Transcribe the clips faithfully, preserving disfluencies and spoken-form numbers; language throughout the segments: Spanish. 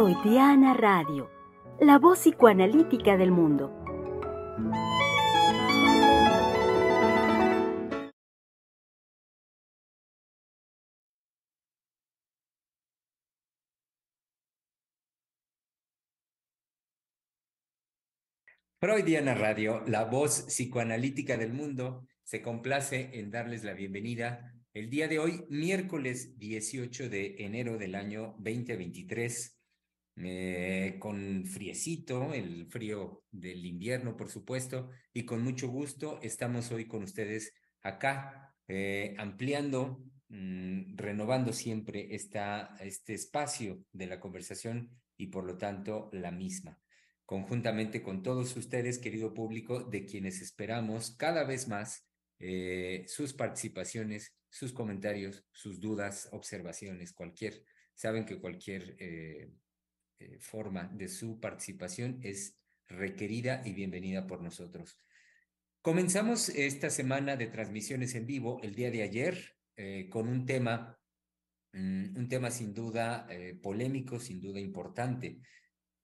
Freudiana Radio, la voz psicoanalítica del mundo. Freudiana Radio, la voz psicoanalítica del mundo, se complace en darles la bienvenida el día de hoy, miércoles dieciocho de enero del año veinte veintitrés, eh, con friecito, el frío del invierno, por supuesto, y con mucho gusto estamos hoy con ustedes acá, eh, ampliando, mmm, renovando siempre esta, este espacio de la conversación y, por lo tanto, la misma. Conjuntamente con todos ustedes, querido público, de quienes esperamos cada vez más eh, sus participaciones, sus comentarios, sus dudas, observaciones, cualquier. Saben que cualquier eh, eh, forma de su participación es requerida y bienvenida por nosotros. Comenzamos esta semana de transmisiones en vivo el día de ayer eh, con un tema, mm, un tema sin duda eh, polémico, sin duda importante,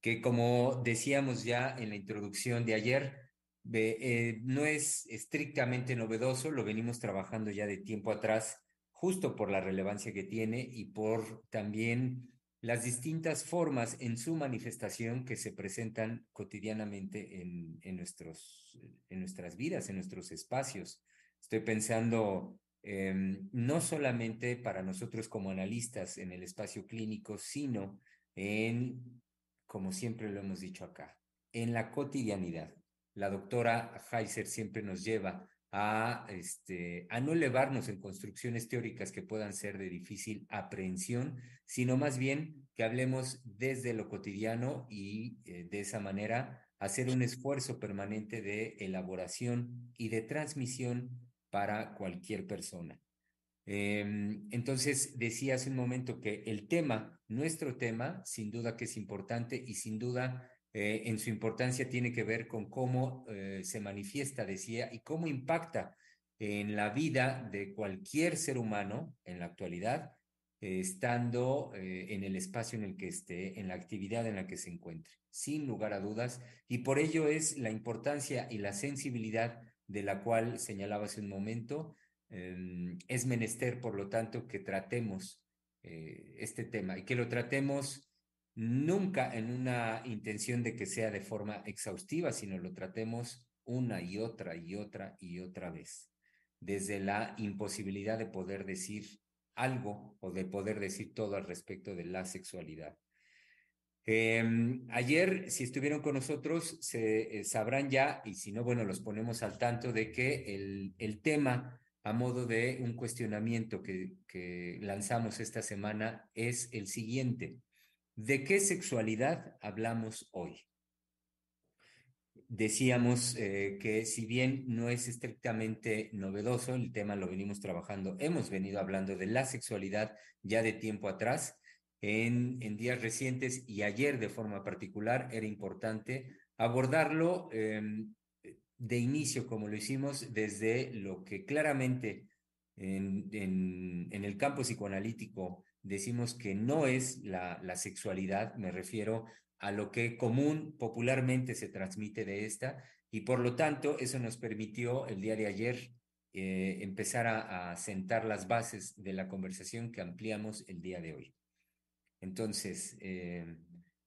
que como decíamos ya en la introducción de ayer, eh, eh, no es estrictamente novedoso, lo venimos trabajando ya de tiempo atrás, justo por la relevancia que tiene y por también las distintas formas en su manifestación que se presentan cotidianamente en, en, nuestros, en nuestras vidas, en nuestros espacios. Estoy pensando eh, no solamente para nosotros como analistas en el espacio clínico, sino en... como siempre lo hemos dicho acá, en la cotidianidad. La doctora Heiser siempre nos lleva a, este, a no elevarnos en construcciones teóricas que puedan ser de difícil aprehensión, sino más bien que hablemos desde lo cotidiano y eh, de esa manera hacer un esfuerzo permanente de elaboración y de transmisión para cualquier persona. Entonces decía hace un momento que el tema, nuestro tema, sin duda que es importante y sin duda eh, en su importancia tiene que ver con cómo eh, se manifiesta, decía, y cómo impacta en la vida de cualquier ser humano en la actualidad, eh, estando eh, en el espacio en el que esté, en la actividad en la que se encuentre, sin lugar a dudas, y por ello es la importancia y la sensibilidad de la cual señalaba hace un momento. Eh, es menester, por lo tanto, que tratemos eh, este tema y que lo tratemos nunca en una intención de que sea de forma exhaustiva, sino lo tratemos una y otra y otra y otra vez, desde la imposibilidad de poder decir algo o de poder decir todo al respecto de la sexualidad. Eh, ayer, si estuvieron con nosotros, se eh, sabrán ya, y si no, bueno, los ponemos al tanto de que el, el tema... a modo de un cuestionamiento que, que lanzamos esta semana, es el siguiente. ¿De qué sexualidad hablamos hoy? Decíamos eh, que si bien no es estrictamente novedoso, el tema lo venimos trabajando, hemos venido hablando de la sexualidad ya de tiempo atrás, en, en días recientes y ayer de forma particular era importante abordarlo eh, de inicio, como lo hicimos, desde lo que claramente en, en, en el campo psicoanalítico decimos que no es la, la sexualidad, me refiero a lo que común, popularmente se transmite de esta, y por lo tanto eso nos permitió el día de ayer eh, empezar a, a sentar las bases de la conversación que ampliamos el día de hoy. Entonces, eh,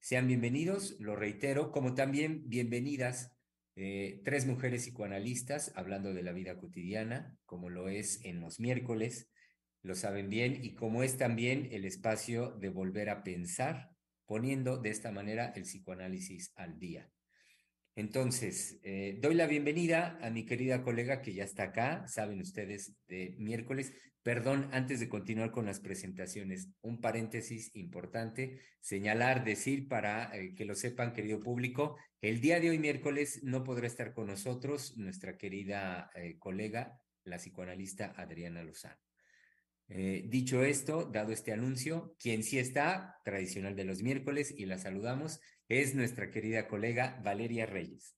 sean bienvenidos, lo reitero, como también bienvenidas Eh, tres mujeres psicoanalistas hablando de la vida cotidiana, como lo es en los miércoles, lo saben bien, y como es también el espacio de volver a pensar, poniendo de esta manera el psicoanálisis al día. Entonces, eh, doy la bienvenida a mi querida colega que ya está acá, saben ustedes, de miércoles. Perdón, antes de continuar con las presentaciones, un paréntesis importante, señalar, decir para eh, que lo sepan, querido público, el día de hoy miércoles no podrá estar con nosotros nuestra querida eh, colega, la psicoanalista Adriana Lozano. Eh, dicho esto, dado este anuncio, quien sí está, tradicional de los miércoles, y la saludamos, es nuestra querida colega Valeria Reyes.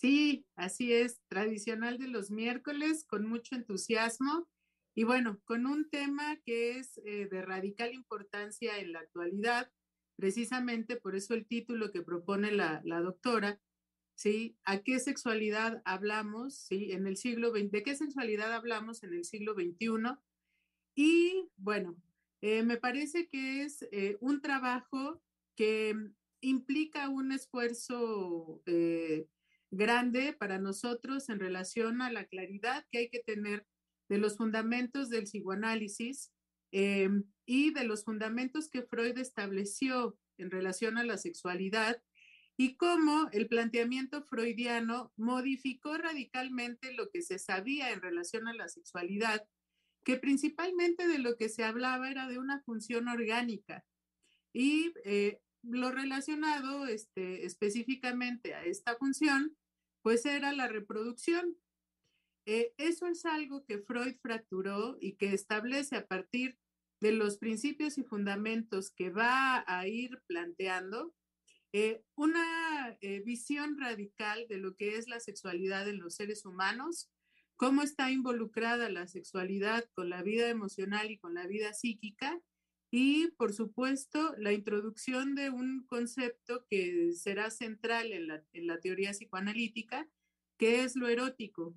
Sí, así es, tradicional de los miércoles, con mucho entusiasmo. Y bueno, con un tema que es eh, de radical importancia en la actualidad, precisamente por eso el título que propone la, la doctora, ¿sí? ¿A qué sexualidad hablamos, sí? En el siglo veinte, ¿de qué sexualidad hablamos en el siglo veintiuno? Y bueno, eh, me parece que es eh, un trabajo que implica un esfuerzo eh, grande para nosotros en relación a la claridad que hay que tener de los fundamentos del psicoanálisis eh, y de los fundamentos que Freud estableció en relación a la sexualidad y cómo el planteamiento freudiano modificó radicalmente lo que se sabía en relación a la sexualidad, que principalmente de lo que se hablaba era de una función orgánica y eh, lo relacionado este, específicamente a esta función, pues era la reproducción. Eh, eso es algo que Freud fracturó y que establece a partir de los principios y fundamentos que va a ir planteando eh, una eh, visión radical de lo que es la sexualidad en los seres humanos, cómo está involucrada la sexualidad con la vida emocional y con la vida psíquica, y, por supuesto, la introducción de un concepto que será central en la, en la teoría psicoanalítica, que es lo erótico.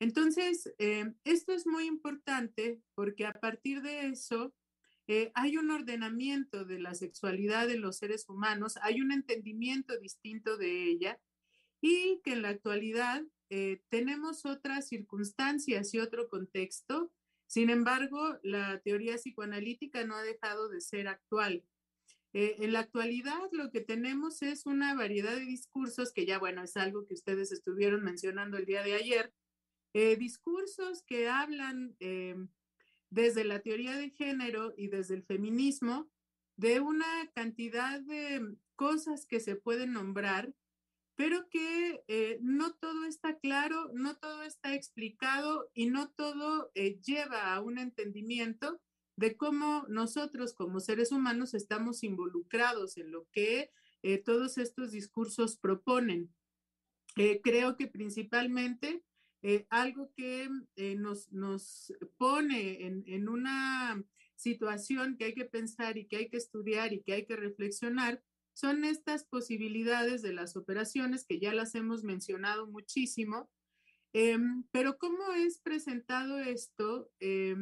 Entonces, eh, esto es muy importante porque a partir de eso eh, hay un ordenamiento de la sexualidad en los seres humanos, hay un entendimiento distinto de ella y que en la actualidad eh, tenemos otras circunstancias y otro contexto. Sin embargo, la teoría psicoanalítica no ha dejado de ser actual. Eh, en la actualidad lo que tenemos es una variedad de discursos, que ya bueno, es algo que ustedes estuvieron mencionando el día de ayer, eh, discursos que hablan eh, desde la teoría de género y desde el feminismo de una cantidad de cosas que se pueden nombrar, pero que eh, no todo está claro, no todo está explicado y no todo eh, lleva a un entendimiento de cómo nosotros como seres humanos estamos involucrados en lo que eh, todos estos discursos proponen. Eh, creo que principalmente eh, algo que eh, nos, nos pone en, en una situación que hay que pensar y que hay que estudiar y que hay que reflexionar son estas posibilidades de las operaciones que ya las hemos mencionado muchísimo, eh, pero cómo es presentado esto, eh,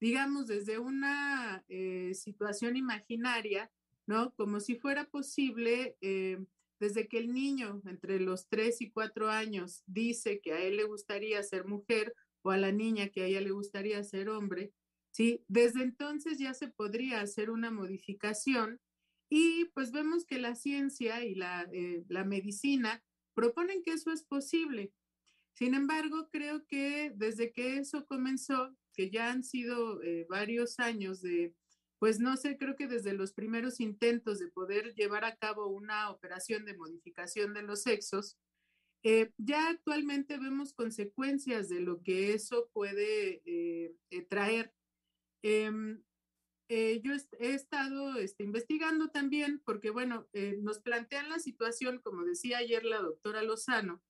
digamos, desde una eh, situación imaginaria, ¿no? Como si fuera posible, eh, desde que el niño entre los tres y cuatro años dice que a él le gustaría ser mujer o a la niña que a ella le gustaría ser hombre, ¿sí? Desde entonces ya se podría hacer una modificación. Y pues vemos que la ciencia y la, eh, la medicina proponen que eso es posible. Sin embargo, creo que desde que eso comenzó, que ya han sido eh, varios años de, pues no sé, creo que desde los primeros intentos de poder llevar a cabo una operación de modificación de los sexos, eh, ya actualmente vemos consecuencias de lo que eso puede eh, eh, traer. Eh, Eh, yo he estado este, investigando también porque, bueno, eh, nos plantean la situación, como decía ayer la doctora Lozano,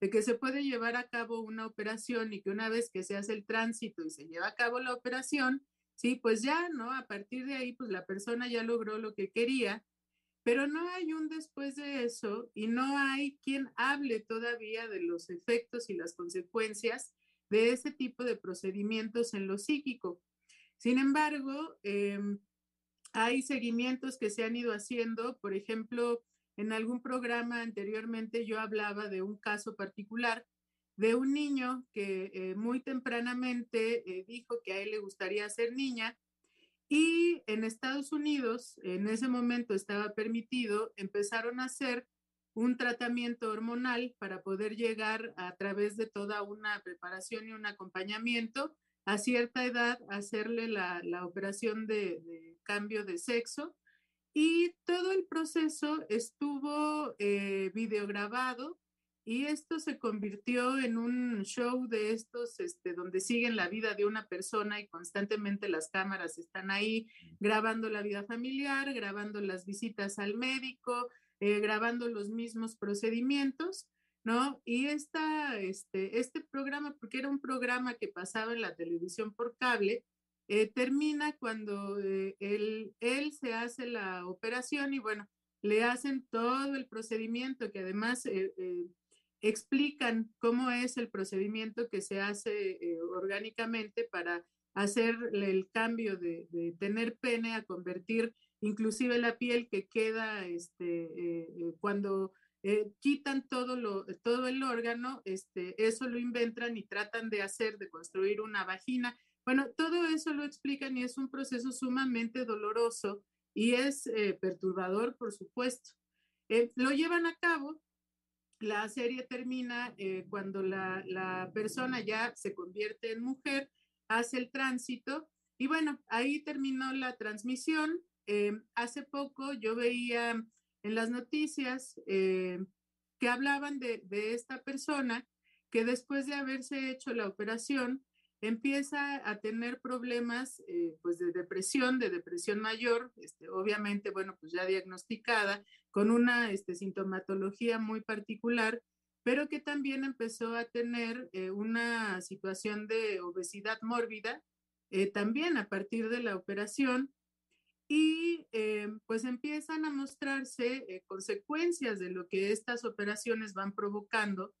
de que se puede llevar a cabo una operación y que una vez que se hace el tránsito y se lleva a cabo la operación, sí, pues ya, ¿no? A partir de ahí, pues la persona ya logró lo que quería, pero no hay un después de eso y no hay quien hable todavía de los efectos y las consecuencias de ese tipo de procedimientos en lo psíquico. Sin embargo, eh, hay seguimientos que se han ido haciendo. Por ejemplo, en algún programa anteriormente yo hablaba de un caso particular de un niño que eh, muy tempranamente eh, dijo que a él le gustaría ser niña y en Estados Unidos, en ese momento estaba permitido, empezaron a hacer un tratamiento hormonal para poder llegar a través de toda una preparación y un acompañamiento a cierta edad hacerle la, la operación de, de cambio de sexo y todo el proceso estuvo eh, videograbado y esto se convirtió en un show de estos este, donde siguen la vida de una persona y constantemente las cámaras están ahí grabando la vida familiar, grabando las visitas al médico, eh, grabando los mismos procedimientos, ¿no? Y esta, este, este programa, porque era un programa que pasaba en la televisión por cable, eh, termina cuando eh, él, él se hace la operación y bueno, le hacen todo el procedimiento que además eh, eh, explican cómo es el procedimiento que se hace eh, orgánicamente para hacer el cambio de, de tener pene a convertir inclusive la piel que queda este, eh, eh, cuando eh, quitan todo, lo, todo el órgano, este, eso lo inventan y tratan de hacer, de construir una vagina. Bueno, todo eso lo explican y es un proceso sumamente doloroso y es eh, perturbador, por supuesto. Eh, lo llevan a cabo, la serie termina eh, cuando la, la persona ya se convierte en mujer, hace el tránsito y bueno, ahí terminó la transmisión. Eh, hace poco yo veía en las noticias eh, que hablaban de, de esta persona que después de haberse hecho la operación empieza a tener problemas eh, pues de depresión, de depresión mayor, este, obviamente, bueno, pues ya diagnosticada con una este, sintomatología muy particular, pero que también empezó a tener eh, una situación de obesidad mórbida, eh, también a partir de la operación, y eh, pues empiezan a mostrarse eh, consecuencias de lo que estas operaciones van provocando,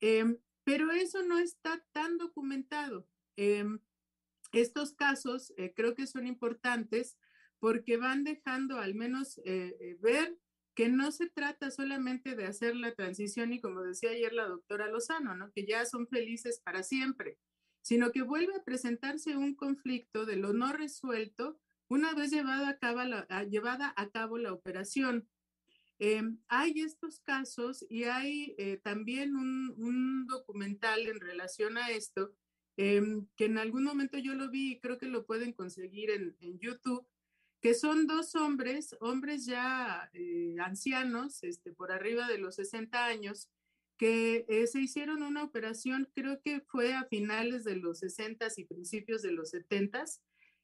eh, pero eso no está tan documentado. Eh, estos casos eh, creo que son importantes porque van dejando al menos eh, eh, ver que no se trata solamente de hacer la transición y como decía ayer la doctora Lozano, ¿no? Que ya son felices para siempre, sino que vuelve a presentarse un conflicto de lo no resuelto una vez llevada a cabo la, llevada a cabo la operación. Eh, hay estos casos y hay eh, también un, un documental en relación a esto, eh, que en algún momento yo lo vi y creo que lo pueden conseguir en, en YouTube, que son dos hombres, hombres ya eh, ancianos, este, por arriba de los sesenta años, que eh, se hicieron una operación, creo que fue a finales de los sesentas y principios de los setentas,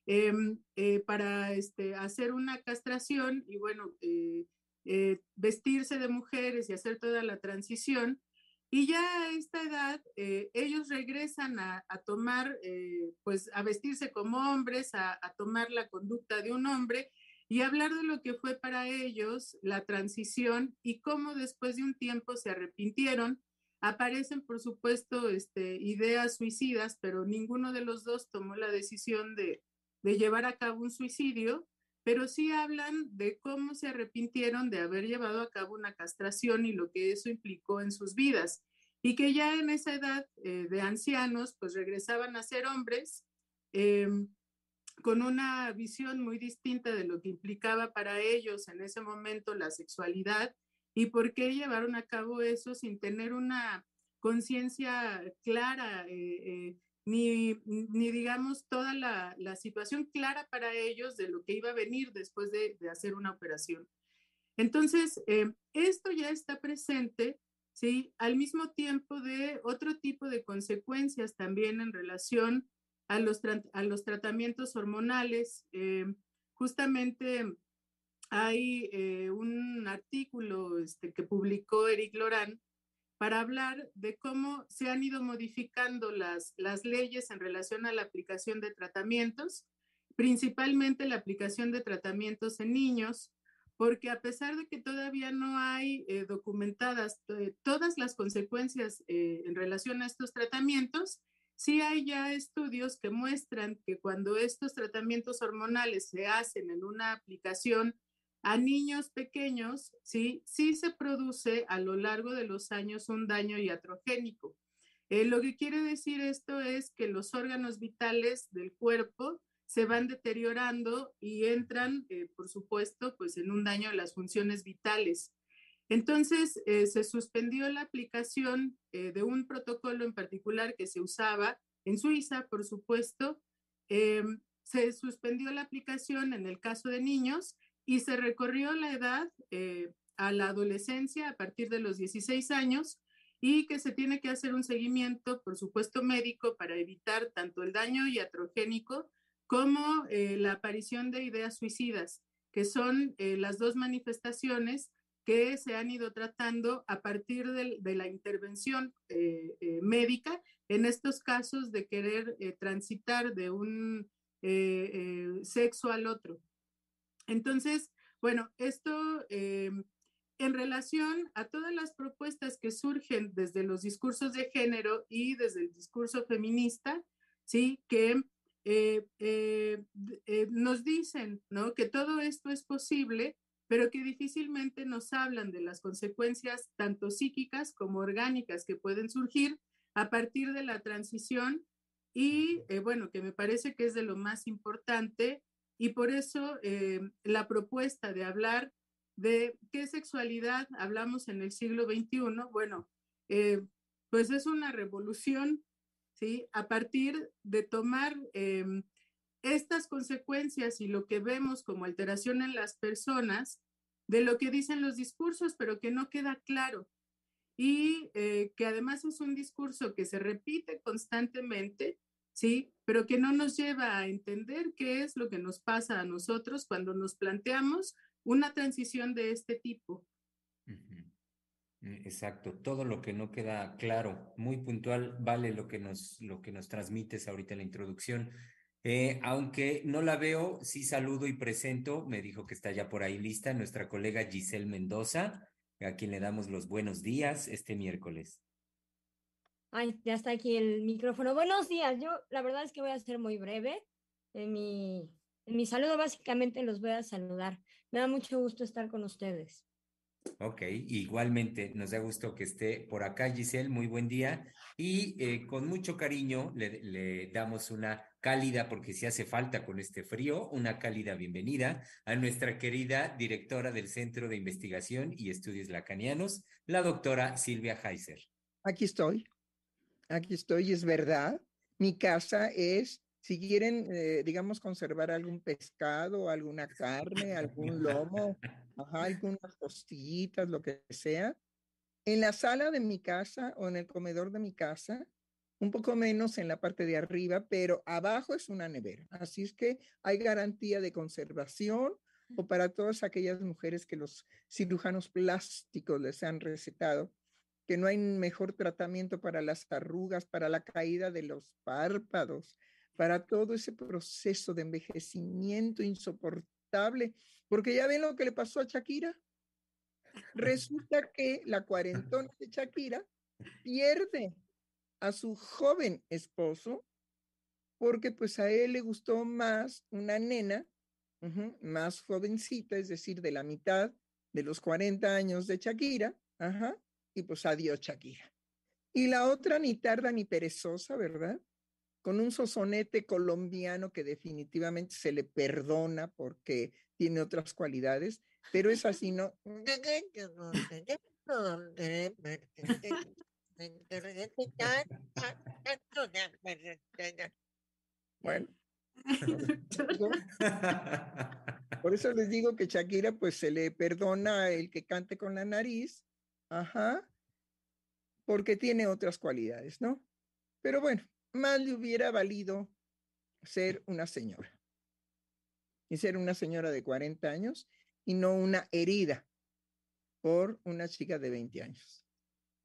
eh, eh, para este, hacer una castración y bueno, eh, eh, vestirse de mujeres y hacer toda la transición. Y ya a esta edad eh, ellos regresan a, a tomar, eh, pues a vestirse como hombres, a, a tomar la conducta de un hombre y hablar de lo que fue para ellos la transición y cómo después de un tiempo se arrepintieron. Aparecen, por supuesto, este, ideas suicidas, pero ninguno de los dos tomó la decisión de, de llevar a cabo un suicidio, pero sí hablan de cómo se arrepintieron de haber llevado a cabo una castración y lo que eso implicó en sus vidas, y que ya en esa edad eh, de ancianos, pues regresaban a ser hombres eh, con una visión muy distinta de lo que implicaba para ellos en ese momento la sexualidad y por qué llevaron a cabo eso sin tener una conciencia clara, eh, eh, Ni, ni digamos toda la, la situación clara para ellos de lo que iba a venir después de, de hacer una operación. Entonces, eh, esto ya está presente, ¿sí? Al mismo tiempo de otro tipo de consecuencias también en relación a los, tra- a los tratamientos hormonales. Eh, justamente hay eh, un artículo este, que publicó Eric Laurent, para hablar de cómo se han ido modificando las, las leyes en relación a la aplicación de tratamientos, principalmente la aplicación de tratamientos en niños, porque a pesar de que todavía no hay eh, documentadas t- todas las consecuencias eh, en relación a estos tratamientos, sí hay ya estudios que muestran que cuando estos tratamientos hormonales se hacen en una aplicación a niños pequeños, sí, sí se produce a lo largo de los años un daño iatrogénico. Eh, lo que quiere decir esto es que los órganos vitales del cuerpo se van deteriorando y entran, eh, por supuesto, pues en un daño a las funciones vitales. Entonces, eh, se suspendió la aplicación eh, de un protocolo en particular que se usaba en Suiza, por supuesto. Eh, se suspendió la aplicación en el caso de niños, y se recorrió la edad eh, a la adolescencia a partir de los dieciséis años y que se tiene que hacer un seguimiento, por supuesto, médico para evitar tanto el daño iatrogénico como eh, la aparición de ideas suicidas, que son eh, las dos manifestaciones que se han ido tratando a partir de, de la intervención eh, eh, médica en estos casos de querer eh, transitar de un eh, eh, sexo al otro. Entonces, bueno, esto eh, en relación a todas las propuestas que surgen desde los discursos de género y desde el discurso feminista, ¿sí? Que eh, eh, eh, nos dicen, ¿no? Que todo esto es posible, pero que difícilmente nos hablan de las consecuencias tanto psíquicas como orgánicas que pueden surgir a partir de la transición y, eh, bueno, que me parece que es de lo más importante. Y por eso eh, la propuesta de hablar de qué sexualidad hablamos en el siglo veintiuno, bueno, eh, pues es una revolución, ¿sí? A partir de tomar eh, estas consecuencias y lo que vemos como alteración en las personas, de lo que dicen los discursos, pero que no queda claro. Y eh, que además es un discurso que se repite constantemente, ¿sí? Pero que no nos lleva a entender qué es lo que nos pasa a nosotros cuando nos planteamos una transición de este tipo. Exacto, todo lo que no queda claro, muy puntual, vale lo que nos, lo que nos transmites ahorita en la introducción. Eh, aunque no la veo, sí saludo y presento, me dijo que está ya por ahí lista, nuestra colega Giselle Mendoza, a quien le damos los buenos días este miércoles. Ay, ya está aquí el micrófono. Buenos días, yo la verdad es que voy a ser muy breve. En mi, en mi saludo básicamente los voy a saludar. Me da mucho gusto estar con ustedes. Ok, igualmente nos da gusto que esté por acá Giselle, muy buen día. Y eh, con mucho cariño le, le damos una cálida, porque si hace falta con este frío, una cálida bienvenida a nuestra querida directora del Centro de Investigación y Estudios Lacanianos, la doctora Silvia Heiser. Aquí estoy, aquí estoy, es verdad. Mi casa es, si quieren, eh, digamos, conservar algún pescado, alguna carne, algún lomo, ajá, algunas costillitas, lo que sea, en la sala de mi casa o en el comedor de mi casa, un poco menos en la parte de arriba, pero abajo es una nevera. Así es que hay garantía de conservación, o para todas aquellas mujeres que los cirujanos plásticos les han recetado, que no hay mejor tratamiento para las arrugas, para la caída de los párpados, para todo ese proceso de envejecimiento insoportable. Porque ya ven lo que le pasó a Shakira. Resulta que la cuarentona de Shakira pierde a su joven esposo, porque pues a él le gustó más una nena, uh-huh, más jovencita, es decir, de la mitad de los cuarenta años de Shakira, ajá, y pues adiós Shakira. Y la otra ni tarda ni perezosa, ¿verdad? Con un sozonete colombiano que definitivamente se le perdona porque tiene otras cualidades, pero es así, ¿no? Bueno, por eso les digo que Shakira pues se le perdona el que cante con la nariz, ajá, porque tiene otras cualidades, ¿no? Pero bueno, más le hubiera valido ser una señora y ser una señora de cuarenta años y no una herida por una chica de veinte años.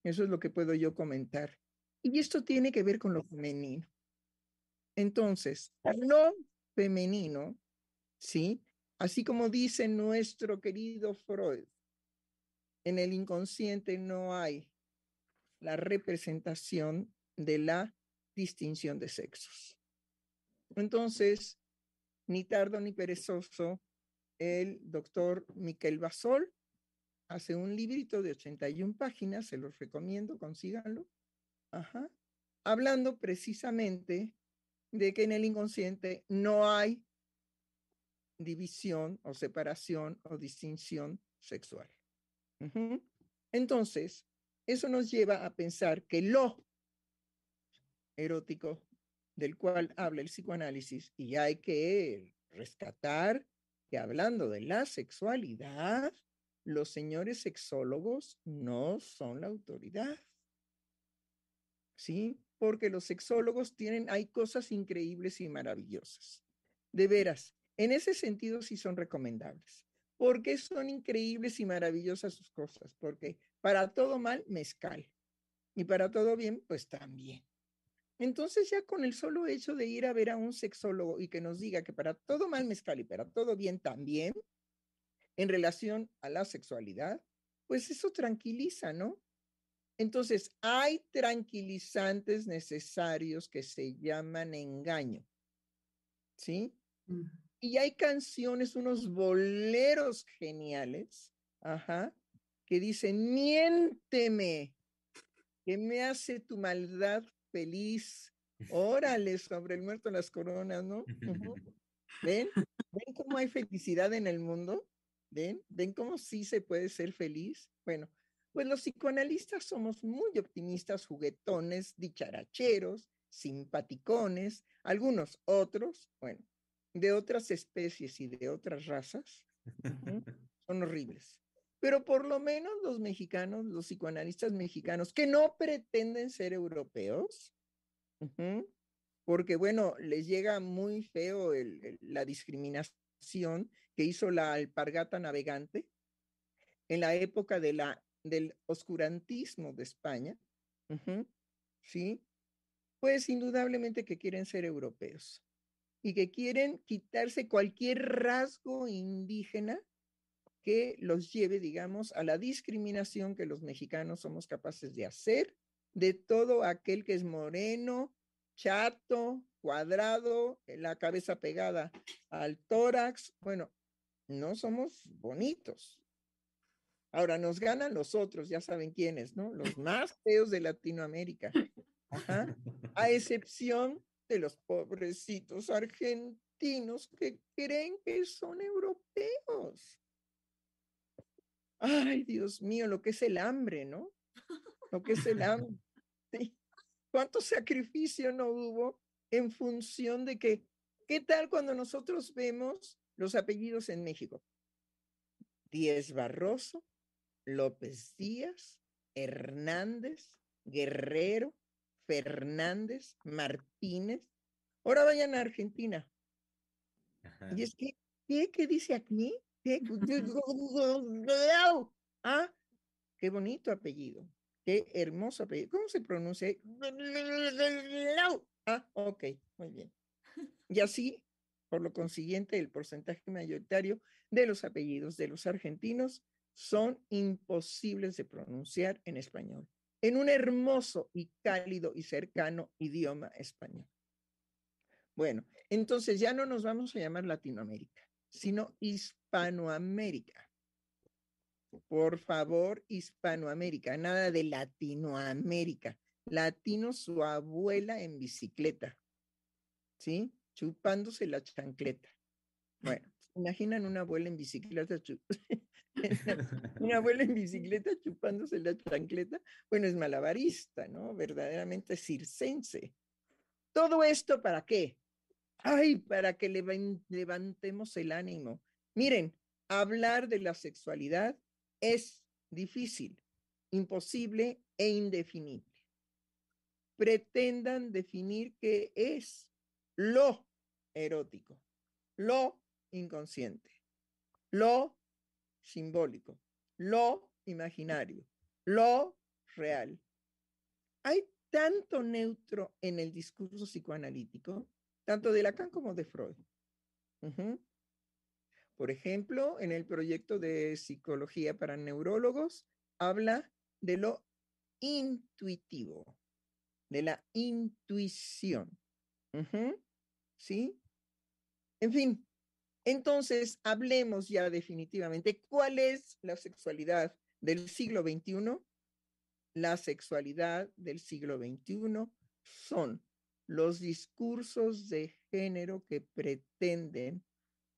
Eso es lo que puedo yo comentar. Y esto tiene que ver con lo femenino. Entonces, lo femenino, ¿sí? Así como dice nuestro querido Freud, en el inconsciente no hay la representación de la distinción de sexos. Entonces, ni tardo ni perezoso, el doctor Miquel Bassols hace un librito de ochenta y una páginas, se los recomiendo, consíganlo. Ajá. Hablando precisamente de que en el inconsciente no hay división o separación o distinción sexual. Uh-huh. Entonces, eso nos lleva a pensar que lo erótico del cual habla el psicoanálisis, y hay que rescatar que hablando de la sexualidad, los señores sexólogos no son la autoridad, ¿sí? Porque los sexólogos tienen, hay cosas increíbles y maravillosas. De veras, en ese sentido sí son recomendables. ¿Por qué son increíbles y maravillosas sus cosas? Porque para todo mal, mezcal. Y para todo bien, pues también. Entonces ya con el solo hecho de ir a ver a un sexólogo y que nos diga que para todo mal mezcal y para todo bien también, en relación a la sexualidad, pues eso tranquiliza, ¿no? Entonces hay tranquilizantes necesarios que se llaman engaño, ¿sí? Mm. Y hay canciones, unos boleros geniales, ajá, que dicen, miénteme, que me hace tu maldad feliz. Órale, sobre el muerto las coronas, ¿no? Uh-huh. ¿Ven? ¿Ven cómo hay felicidad en el mundo? ¿Ven? ¿Ven cómo sí se puede ser feliz? Bueno, pues los psicoanalistas somos muy optimistas, juguetones, dicharacheros, simpaticones, algunos otros, bueno, de otras especies y de otras razas, uh-huh, son horribles. Pero por lo menos los mexicanos, los psicoanalistas mexicanos, que no pretenden ser europeos, uh-huh, porque, bueno, les llega muy feo el, el, la discriminación que hizo la alpargata navegante en la época de la, del oscurantismo de España, uh-huh, ¿sí? Pues indudablemente que quieren ser europeos y que quieren quitarse cualquier rasgo indígena que los lleve, digamos, a la discriminación que los mexicanos somos capaces de hacer de todo aquel que es moreno, chato, cuadrado, la cabeza pegada al tórax. Bueno, no somos bonitos. Ahora nos ganan los otros, ya saben quiénes, ¿no? Los más feos de Latinoamérica. Ajá. A excepción de los pobrecitos argentinos que creen que son europeos. Ay, Dios mío, lo que es el hambre, ¿no? Lo que es el hambre. ¿Sí? ¿Cuánto sacrificio no hubo en función de que, qué tal cuando nosotros vemos los apellidos en México? Díez Barroso, López Díaz, Hernández, Guerrero, Fernández, Martínez. Ahora vayan a Argentina. Ajá. Y es que, ¿qué, qué dice aquí? Ah, qué bonito apellido, qué hermoso apellido. ¿Cómo se pronuncia? Ah, ok, muy bien. Y así, por lo consiguiente, el porcentaje mayoritario de los apellidos de los argentinos son imposibles de pronunciar en español, en un hermoso y cálido y cercano idioma español. Bueno, entonces ya no nos vamos a llamar Latinoamérica, sino Hispanoamérica. Por favor, Hispanoamérica, nada de Latinoamérica. Latino, su abuela en bicicleta, ¿sí? Chupándose la chancleta. Bueno, imaginan una abuela en bicicleta, chup... una abuela en bicicleta chupándose la chancleta. Bueno, es malabarista, ¿no? Verdaderamente circense. ¿Todo esto para qué? Ay, para que levantemos el ánimo. Miren, hablar de la sexualidad es difícil, imposible e indefinible. Pretendan definir qué es lo erótico, lo inconsciente, lo simbólico, lo imaginario, lo real. Hay tanto neutro en el discurso psicoanalítico, tanto de Lacan como de Freud. Uh-huh. Por ejemplo, en el proyecto de psicología para neurólogos, habla de lo intuitivo, de la intuición. Uh-huh. ¿Sí? En fin, entonces hablemos ya definitivamente cuál es la sexualidad del siglo veintiuno. La sexualidad del siglo veintiuno son los discursos de género que pretenden,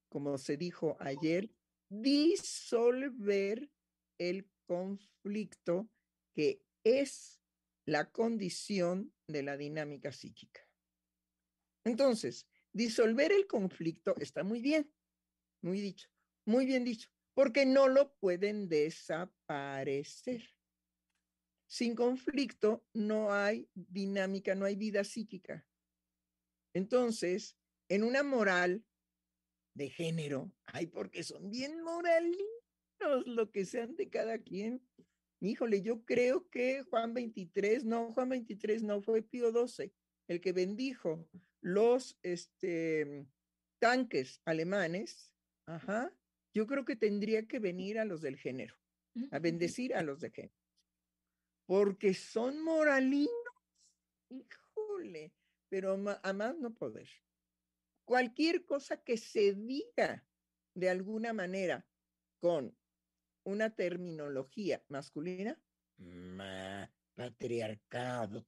como se dijo ayer, disolver el conflicto que es la condición de la dinámica psíquica. Entonces, disolver el conflicto está muy bien, muy dicho, muy bien dicho, porque no lo pueden desaparecer. Sin conflicto no hay dinámica, no hay vida psíquica. Entonces, en una moral de género, ay, porque son bien moralinos lo que sean de cada quien. Híjole, yo creo que Juan veintitrés, no, Juan veintitrés no, fue Pío doce. el que bendijo los este, tanques alemanes, ajá, yo creo que tendría que venir a los del género, a bendecir a los de género. Porque son moralinos, híjole, pero a más no poder. Cualquier cosa que se diga de alguna manera con una terminología masculina, ma, patriarcado.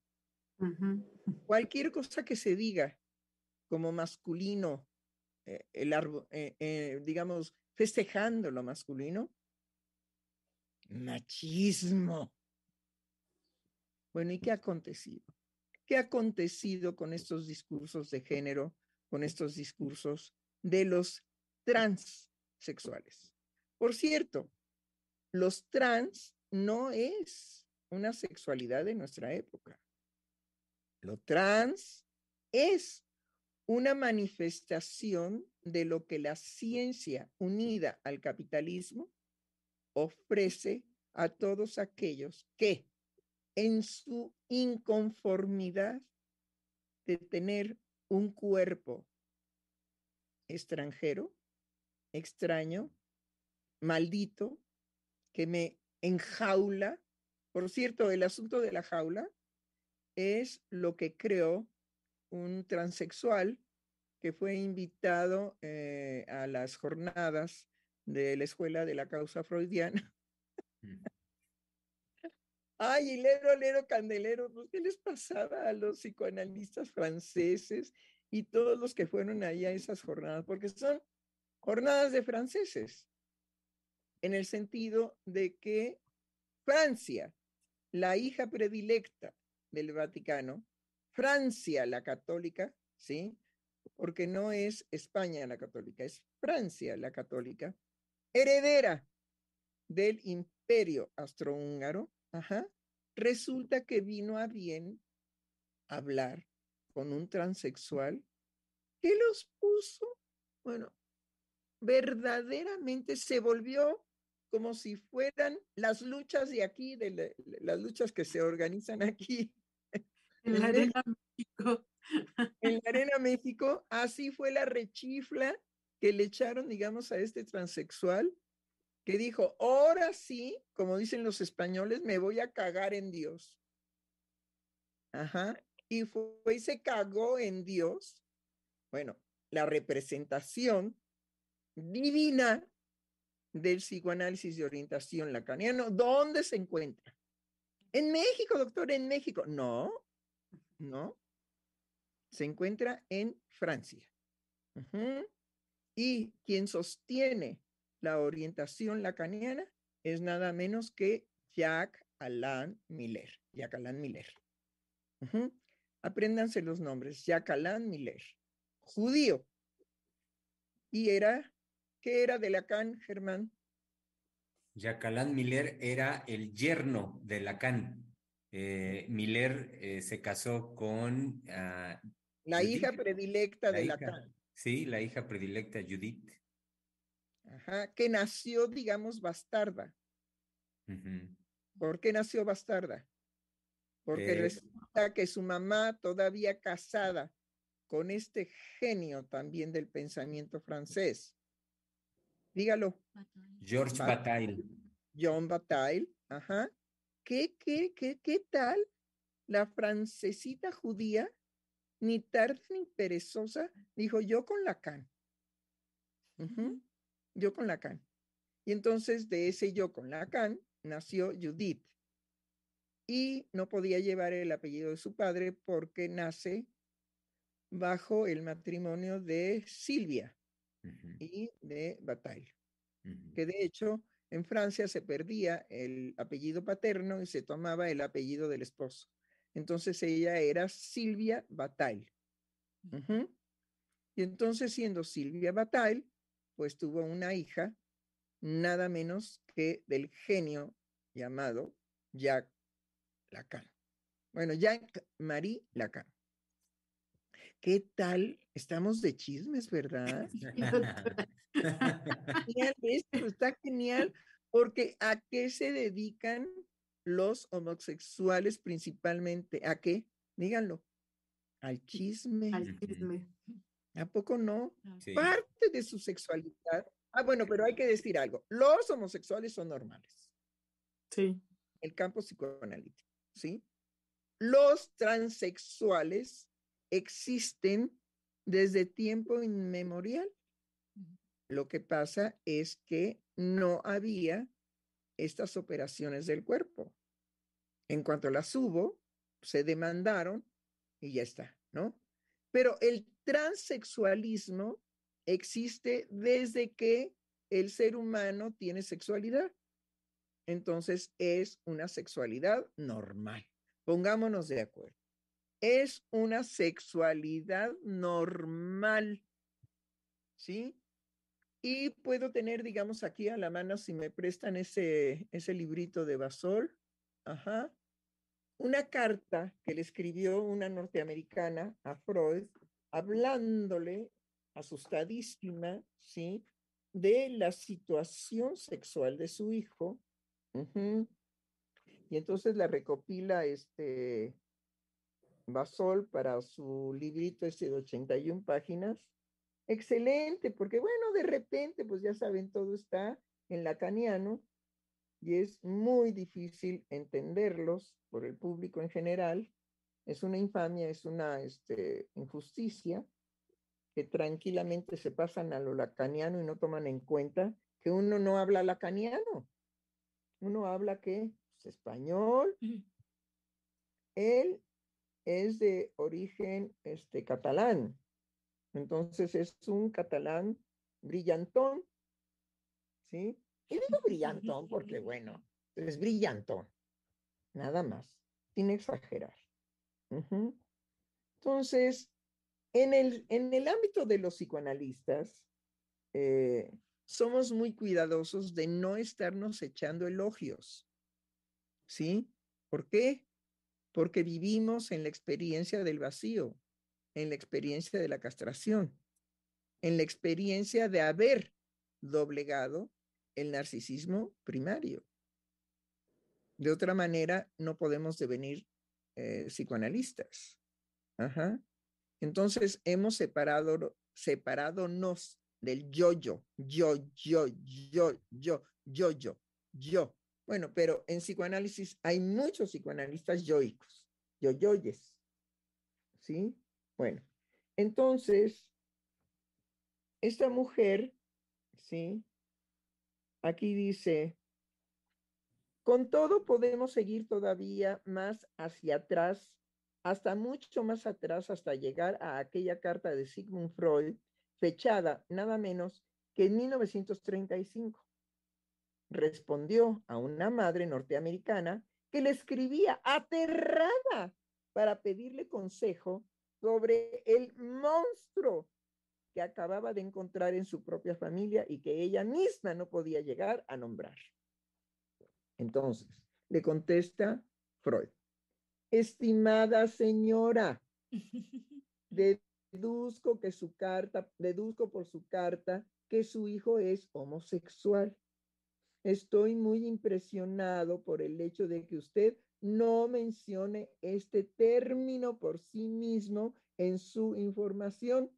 Uh-huh. Cualquier cosa que se diga como masculino, eh, el arbo, eh, eh, digamos, festejando lo masculino, machismo. Bueno, ¿y qué ha acontecido? ¿Qué ha acontecido con estos discursos de género, con estos discursos de los transexuales? Por cierto, los trans no es una sexualidad de nuestra época. Lo trans es una manifestación de lo que la ciencia unida al capitalismo ofrece a todos aquellos que, en su inconformidad de tener un cuerpo extranjero, extraño, maldito, que me enjaula. Por cierto, el asunto de la jaula es lo que creó un transexual que fue invitado eh, a las jornadas de la Escuela de la Causa Freudiana. Mm. Ay, hilero, hilero, candelero, pues, ¿qué les pasaba a los psicoanalistas franceses y todos los que fueron ahí a esas jornadas? Porque son jornadas de franceses, en el sentido de que Francia, la hija predilecta del Vaticano, Francia la católica, ¿sí? Porque no es España la católica, es Francia la católica, heredera del imperio austrohúngaro, ajá, resulta que vino a bien hablar con un transexual que los puso, bueno, verdaderamente se volvió como si fueran las luchas de aquí, de la, las luchas que se organizan aquí. En la Arena México. En la Arena México, así fue la rechifla que le echaron, digamos, a este transexual, que dijo, ahora sí, como dicen los españoles, me voy a cagar en Dios. Ajá. Y fue y se cagó en Dios. Bueno, la representación divina del psicoanálisis de orientación lacaniano, ¿dónde se encuentra? En México, doctor, en México. No, no. Se encuentra en Francia. Uh-huh. Y quien sostiene la orientación lacaniana es nada menos que Jacques-Alain Miller. Jacques-Alain Miller. Uh-huh. Apréndanse los nombres. Jacques-Alain Miller, judío. Y era, ¿qué era de Lacan, Germán? Jacques-Alain Miller era el yerno de Lacan. Eh, Miller eh, se casó con... Uh, la Judith, hija predilecta la de hija, Lacan. Sí, la hija predilecta Judith. Ajá, que nació, digamos, bastarda. Uh-huh. ¿Por qué nació bastarda? Porque eh, resulta que su mamá, todavía casada con este genio también del pensamiento francés, dígalo. Georges Bataille. John Bataille, ajá. ¿Qué, qué, qué, qué tal la francesita judía, ni tarde ni perezosa, dijo yo con Lacan? Uh-huh. Yo con Lacan. Y entonces de ese yo con Lacan nació Judith. Y no podía llevar el apellido de su padre porque nace bajo el matrimonio de Silvia. Uh-huh. Y de Bataille. Uh-huh. Que de hecho en Francia se perdía el apellido paterno y se tomaba el apellido del esposo. Entonces ella era Silvia Bataille. Uh-huh. Y entonces siendo Silvia Bataille, pues tuvo una hija nada menos que del genio llamado Jacques Lacan. Bueno, Jacques-Marie Lacan. ¿Qué tal? Estamos de chismes, ¿verdad? Genial esto, está genial, porque ¿a qué se dedican los homosexuales principalmente? ¿A qué? Díganlo. al chisme. Al chisme. ¿A poco no? Sí. Parte de su sexualidad. Ah, bueno, pero hay que decir algo. Los homosexuales son normales. Sí. El campo psicoanalítico, ¿sí? Los transexuales existen desde tiempo inmemorial. Lo que pasa es que no había estas operaciones del cuerpo. En cuanto las hubo, se demandaron y ya está, ¿no? Pero el transexualismo existe desde que el ser humano tiene sexualidad. Entonces es una sexualidad normal. Pongámonos de acuerdo. Es una sexualidad normal, ¿sí? Y puedo tener, digamos, aquí a la mano, si me prestan ese, ese librito de Bassols, ajá, una carta que le escribió una norteamericana a Freud, hablándole, asustadísima, ¿sí?, de la situación sexual de su hijo. Uh-huh. Y entonces la recopila este Bassols para su librito ese de ochenta y una páginas. Excelente, porque bueno, de repente, pues ya saben, todo está en lacaniano y es muy difícil entenderlos por el público en general. Es una infamia, es una este, injusticia que tranquilamente se pasan a lo lacaniano y no toman en cuenta que uno no habla lacaniano. Uno habla que pues, español. Él es de origen este, catalán. Entonces es un catalán brillantón, ¿sí? Y digo brillantón porque, bueno, es brillantón, nada más, sin exagerar. Uh-huh. Entonces, en el, en el ámbito de los psicoanalistas, eh, somos muy cuidadosos de no estarnos echando elogios, ¿sí? ¿Por qué? Porque vivimos en la experiencia del vacío, en la experiencia de la castración, en la experiencia de haber doblegado el narcisismo primario. De otra manera, no podemos devenir eh, psicoanalistas. Ajá. Entonces, hemos separado, separádonos del yo-yo, yo-yo, yo-yo, yo-yo, yo. Bueno, pero en psicoanálisis hay muchos psicoanalistas yoicos, yo-yoyes, ¿sí? Bueno, entonces, esta mujer, ¿sí? Aquí dice, con todo podemos seguir todavía más hacia atrás, hasta mucho más atrás, hasta llegar a aquella carta de Sigmund Freud, fechada nada menos que en mil novecientos treinta y cinco. Respondió a una madre norteamericana que le escribía aterrada para pedirle consejo sobre el monstruo que acababa de encontrar en su propia familia y que ella misma no podía llegar a nombrar. Entonces, le contesta Freud, estimada señora, deduzco, que su carta, deduzco por su carta que su hijo es homosexual. Estoy muy impresionado por el hecho de que usted no mencione este término por sí mismo en su información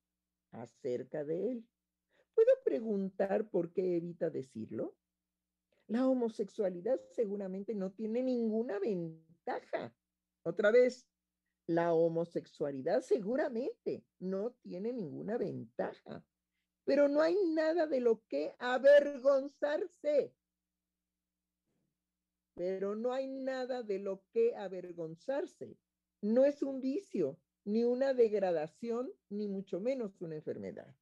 acerca de él. ¿Puedo preguntar por qué evita decirlo? La homosexualidad seguramente no tiene ninguna ventaja. Otra vez, la homosexualidad seguramente no tiene ninguna ventaja, pero no hay nada de lo que avergonzarse. Pero no hay nada de lo que avergonzarse. No es un vicio, ni una degradación, ni mucho menos una enfermedad.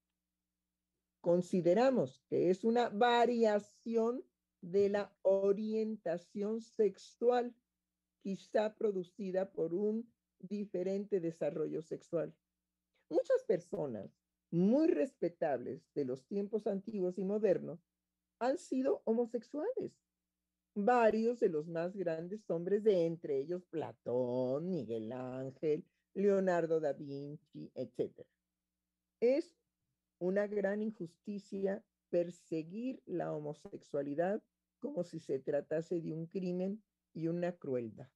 Consideramos que es una variación de la orientación sexual, quizá producida por un diferente desarrollo sexual. Muchas personas muy respetables de los tiempos antiguos y modernos han sido homosexuales. Varios de los más grandes hombres, de entre ellos Platón, Miguel Ángel, Leonardo da Vinci, etcétera. Es una gran injusticia perseguir la homosexualidad como si se tratase de un crimen y una crueldad.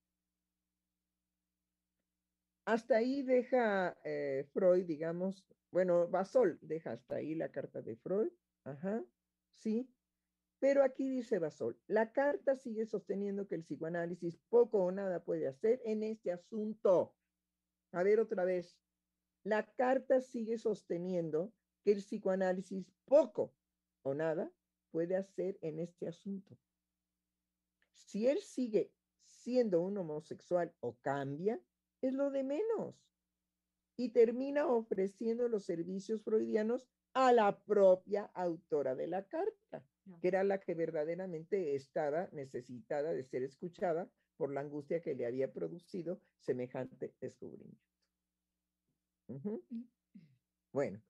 Hasta ahí deja eh, Freud, digamos, bueno, Bassols deja hasta ahí la carta de Freud, ajá, sí, pero aquí dice Bassols, la carta sigue sosteniendo que el psicoanálisis poco o nada puede hacer en este asunto. A ver otra vez, la carta sigue sosteniendo que el psicoanálisis poco o nada puede hacer en este asunto. Si él sigue siendo un homosexual o cambia, es lo de menos. Y termina ofreciendo los servicios freudianos a la propia autora de la carta, que era la que verdaderamente estaba necesitada de ser escuchada por la angustia que le había producido semejante descubrimiento. Uh-huh. Bueno,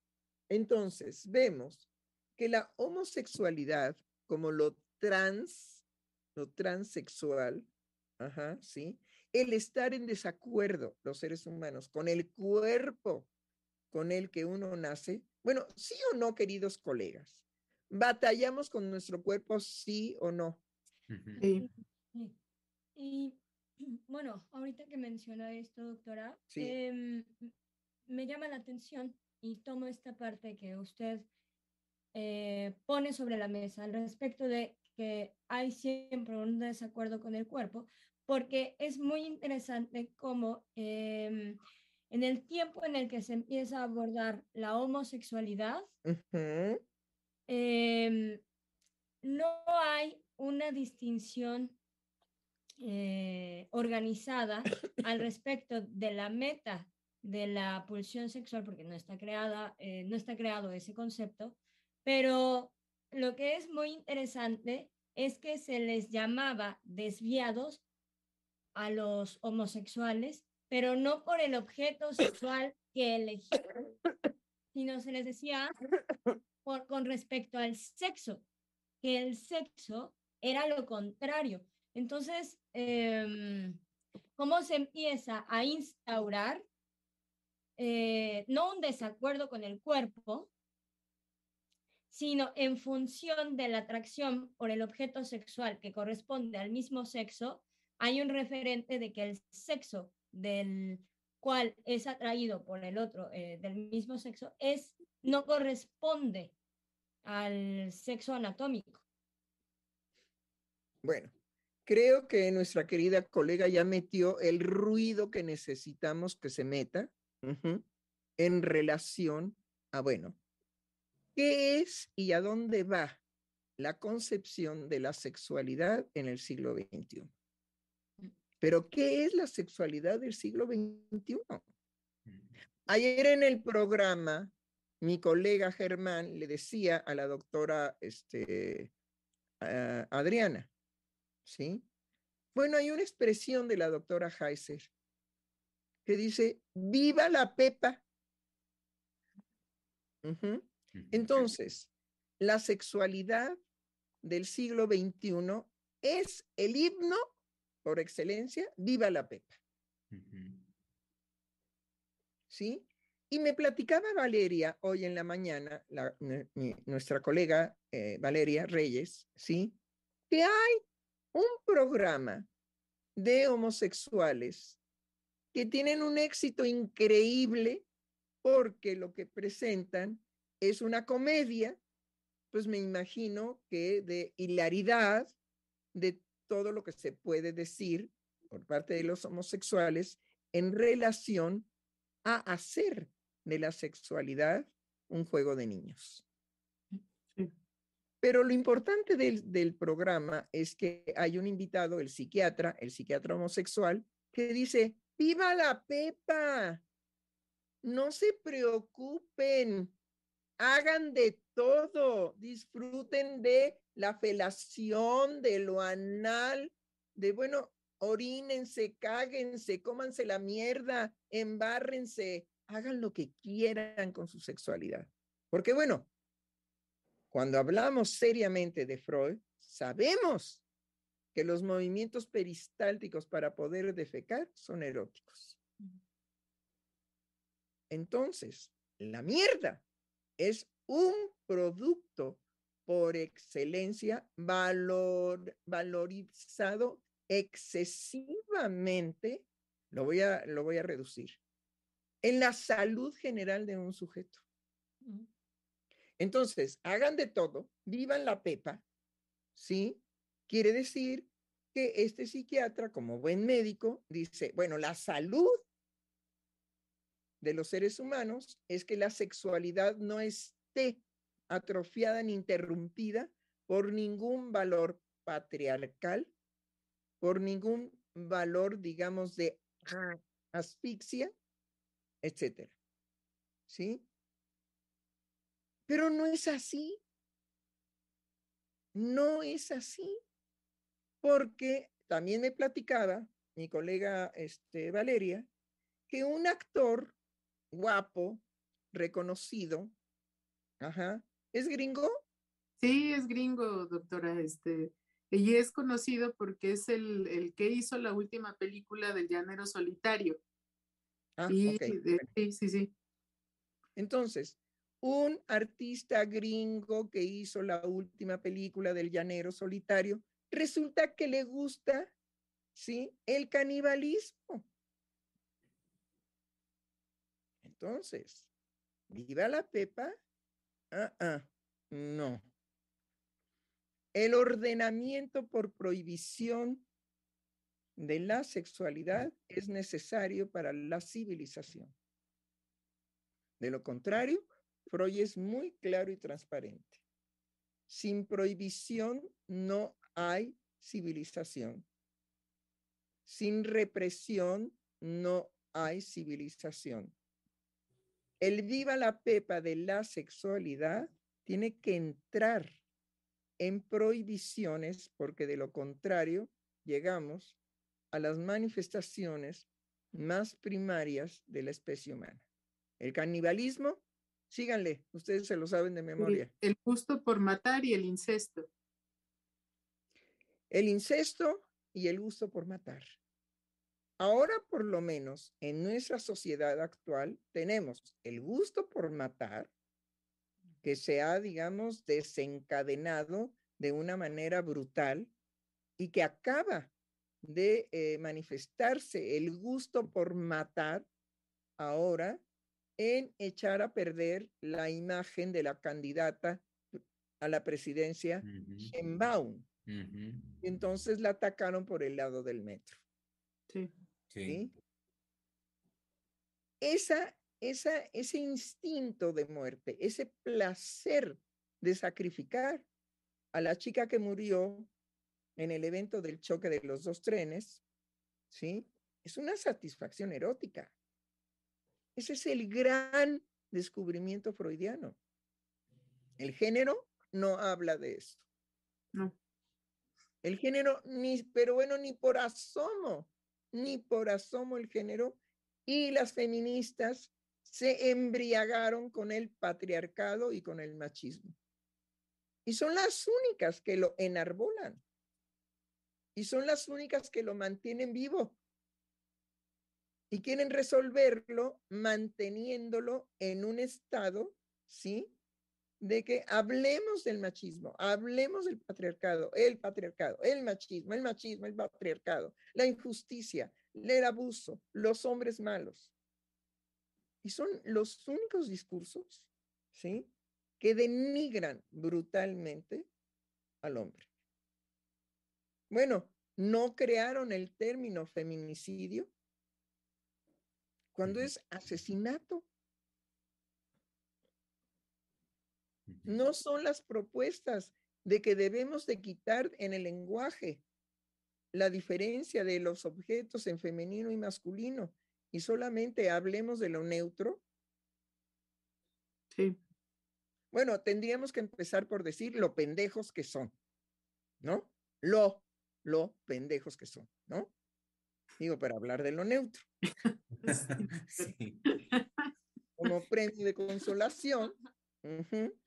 entonces vemos que la homosexualidad, como lo trans, lo transexual, ajá, sí, el estar en desacuerdo, los seres humanos, con el cuerpo con el que uno nace, bueno, sí o no, queridos colegas, ¿batallamos con nuestro cuerpo, sí o no? Sí. Sí. Y bueno, ahorita que menciona esto, doctora, sí. eh, me llama la atención y tomo esta parte que usted eh, pone sobre la mesa al respecto de que hay siempre un desacuerdo con el cuerpo, porque es muy interesante cómo eh, en el tiempo en el que se empieza a abordar la homosexualidad, uh-huh. eh, no hay una distinción eh, organizada al respecto de la meta de la pulsión sexual, porque no está creada, eh, no está creado ese concepto, pero lo que es muy interesante es que se les llamaba desviados a los homosexuales, pero no por el objeto sexual que elegieron, sino se les decía por, con respecto al sexo, que el sexo era lo contrario. Entonces, eh, ¿cómo se empieza a instaurar eh, no un desacuerdo con el cuerpo, sino en función de la atracción por el objeto sexual que corresponde al mismo sexo? Hay un referente de que el sexo del cual es atraído por el otro, eh, del mismo sexo, es, no corresponde al sexo anatómico. Bueno, creo que nuestra querida colega ya metió el ruido que necesitamos que se meta uh-huh, en relación a, bueno, ¿qué es y a dónde va la concepción de la sexualidad en el siglo veintiuno? Pero, ¿qué es la sexualidad del siglo veintiuno? Ayer en el programa, mi colega Germán le decía a la doctora este, uh, Adriana, ¿sí? Bueno, hay una expresión de la doctora Heiser que dice, ¡viva la pepa! Uh-huh. Entonces, la sexualidad del siglo veintiuno es el himno por excelencia, viva la pepa. Uh-huh. ¿Sí? Y me platicaba Valeria hoy en la mañana, la, mi, nuestra colega eh, Valeria Reyes, ¿sí? Que hay un programa de homosexuales que tienen un éxito increíble porque lo que presentan es una comedia, pues me imagino que de hilaridad, de todo lo que se puede decir por parte de los homosexuales en relación a hacer de la sexualidad un juego de niños. Sí. Pero lo importante del, del programa es que hay un invitado, el psiquiatra, el psiquiatra homosexual, que dice, ¡viva la pepa! No se preocupen, hagan de todo, disfruten de la felación, de lo anal, de bueno, orínense, cáguense, cómanse la mierda, embárrense, hagan lo que quieran con su sexualidad. Porque bueno, cuando hablamos seriamente de Freud, sabemos que los movimientos peristálticos para poder defecar son eróticos. Entonces, la mierda es un producto por excelencia valor, valorizado excesivamente, lo voy a, lo voy a reducir, en la salud general de un sujeto. Entonces, hagan de todo, vivan la pepa, ¿sí? Quiere decir que este psiquiatra, como buen médico, dice, bueno, la salud de los seres humanos es que la sexualidad no esté atrofiada ni interrumpida por ningún valor patriarcal, por ningún valor, digamos, de asfixia, etcétera, ¿sí? Pero no es así. No es así. Porque también me platicaba mi colega este, Valeria que un actor guapo, reconocido, ajá, ¿es gringo? Sí, es gringo, doctora. Este, y es conocido porque es el, el que hizo la última película del Llanero Solitario. Ah, sí, okay. de, sí, sí, sí. Entonces, un artista gringo que hizo la última película del Llanero Solitario, resulta que le gusta, ¿sí?, el canibalismo. Entonces, ¿viva la pepa? Ah, ah, no. El ordenamiento por prohibición de la sexualidad es necesario para la civilización. De lo contrario, Freud es muy claro y transparente. Sin prohibición no hay civilización. Sin represión no hay civilización. El viva la pepa de la sexualidad tiene que entrar en prohibiciones, porque de lo contrario llegamos a las manifestaciones más primarias de la especie humana. El canibalismo, síganle, ustedes se lo saben de memoria. El gusto por matar y el incesto. El incesto y el gusto por matar. Ahora, por lo menos, en nuestra sociedad actual, tenemos el gusto por matar, que se ha, digamos, desencadenado de una manera brutal y que acaba de eh, manifestarse el gusto por matar ahora en echar a perder la imagen de la candidata a la presidencia, uh-huh, Sheinbaum. Uh-huh. Entonces la atacaron por el lado del metro. Sí. Sí. ¿Sí? Esa, esa, ese instinto de muerte, ese placer de sacrificar a la chica que murió en el evento del choque de los dos trenes, ¿sí?, es una satisfacción erótica. Ese es el gran descubrimiento freudiano. El género no habla de esto. No. El género, ni, pero bueno, ni por asomo, ni por asomo el género, y las feministas se embriagaron con el patriarcado y con el machismo. Y son las únicas que lo enarbolan. Y son las únicas que lo mantienen vivo. Y quieren resolverlo manteniéndolo en un estado, ¿sí?, de que hablemos del machismo, hablemos del patriarcado, el patriarcado, el machismo, el machismo, el patriarcado, la injusticia, el abuso, los hombres malos. Y son los únicos discursos, ¿sí?, que denigran brutalmente al hombre. Bueno, no crearon el término feminicidio, cuando es asesinato. No son las propuestas de que debemos de quitar en el lenguaje la diferencia de los objetos en femenino y masculino y solamente hablemos de lo neutro. Sí. Bueno, tendríamos que empezar por decir lo pendejos que son, ¿no? Lo, lo pendejos que son, ¿no? Digo, para hablar de lo neutro. Sí. Como premio de consolación, uh-huh,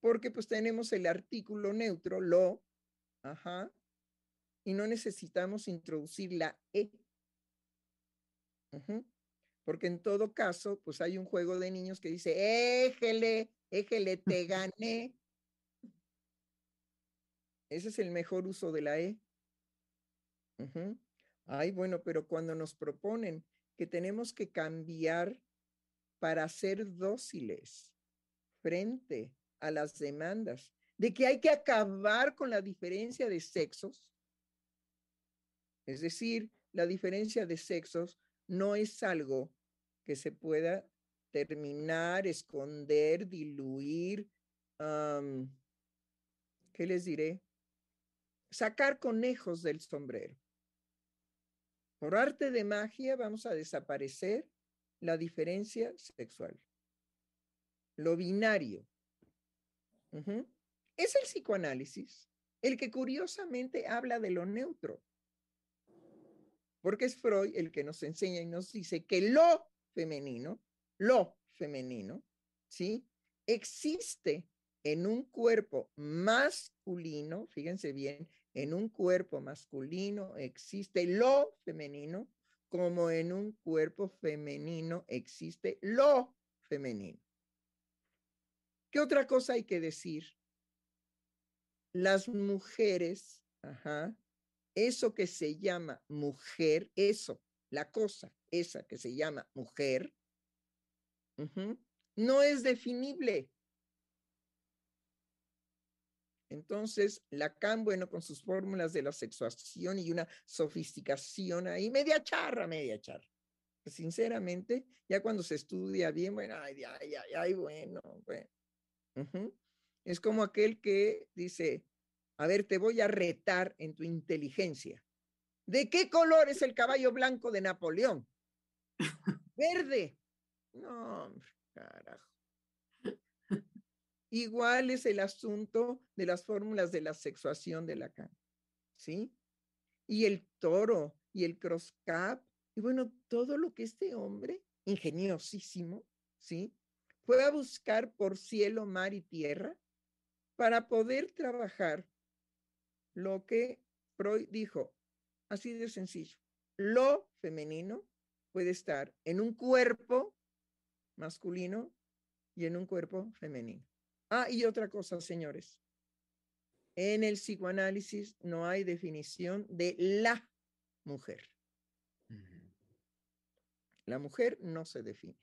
porque pues tenemos el artículo neutro, lo, ajá, y no necesitamos introducir la e, uh-huh, porque en todo caso, pues hay un juego de niños que dice, éjele, éjele, te gané. Ese es el mejor uso de la e. Uh-huh. Ay, bueno, pero cuando nos proponen que tenemos que cambiar para ser dóciles frente a las demandas de que hay que acabar con la diferencia de sexos. Es decir, la diferencia de sexos no es algo que se pueda terminar, esconder, diluir, um, ¿qué les diré? Sacar conejos del sombrero. Por arte de magia vamos a desaparecer la diferencia sexual. Lo binario. Uh-huh. Es el psicoanálisis el que curiosamente habla de lo neutro. Porque es Freud el que nos enseña y nos dice que lo femenino, lo femenino, ¿sí?, existe en un cuerpo masculino, fíjense bien, en un cuerpo masculino existe lo femenino, como en un cuerpo femenino existe lo femenino. ¿Qué otra cosa hay que decir? Las mujeres, ajá, eso que se llama mujer, eso, la cosa esa que se llama mujer, uh-huh, no es definible. Entonces, Lacan, bueno, con sus fórmulas de la sexuación y una sofisticación ahí, media charra, media charra. Pues, sinceramente, ya cuando se estudia bien, bueno, ay, ay, ay, ay bueno, bueno. Uh-huh. Es como aquel que dice, a ver, te voy a retar en tu inteligencia. ¿De qué color es el caballo blanco de Napoleón? Verde. No, hombre, carajo. Igual es el asunto de las fórmulas de la sexuación de Lacan, ¿sí? Y el toro, y el cross-cap, y bueno, todo lo que este hombre, ingeniosísimo, ¿sí?, fue a buscar por cielo, mar y tierra para poder trabajar lo que Freud dijo, así de sencillo, lo femenino puede estar en un cuerpo masculino y en un cuerpo femenino. Ah, y otra cosa, señores. En el psicoanálisis no hay definición de la mujer. Uh-huh. La mujer no se define.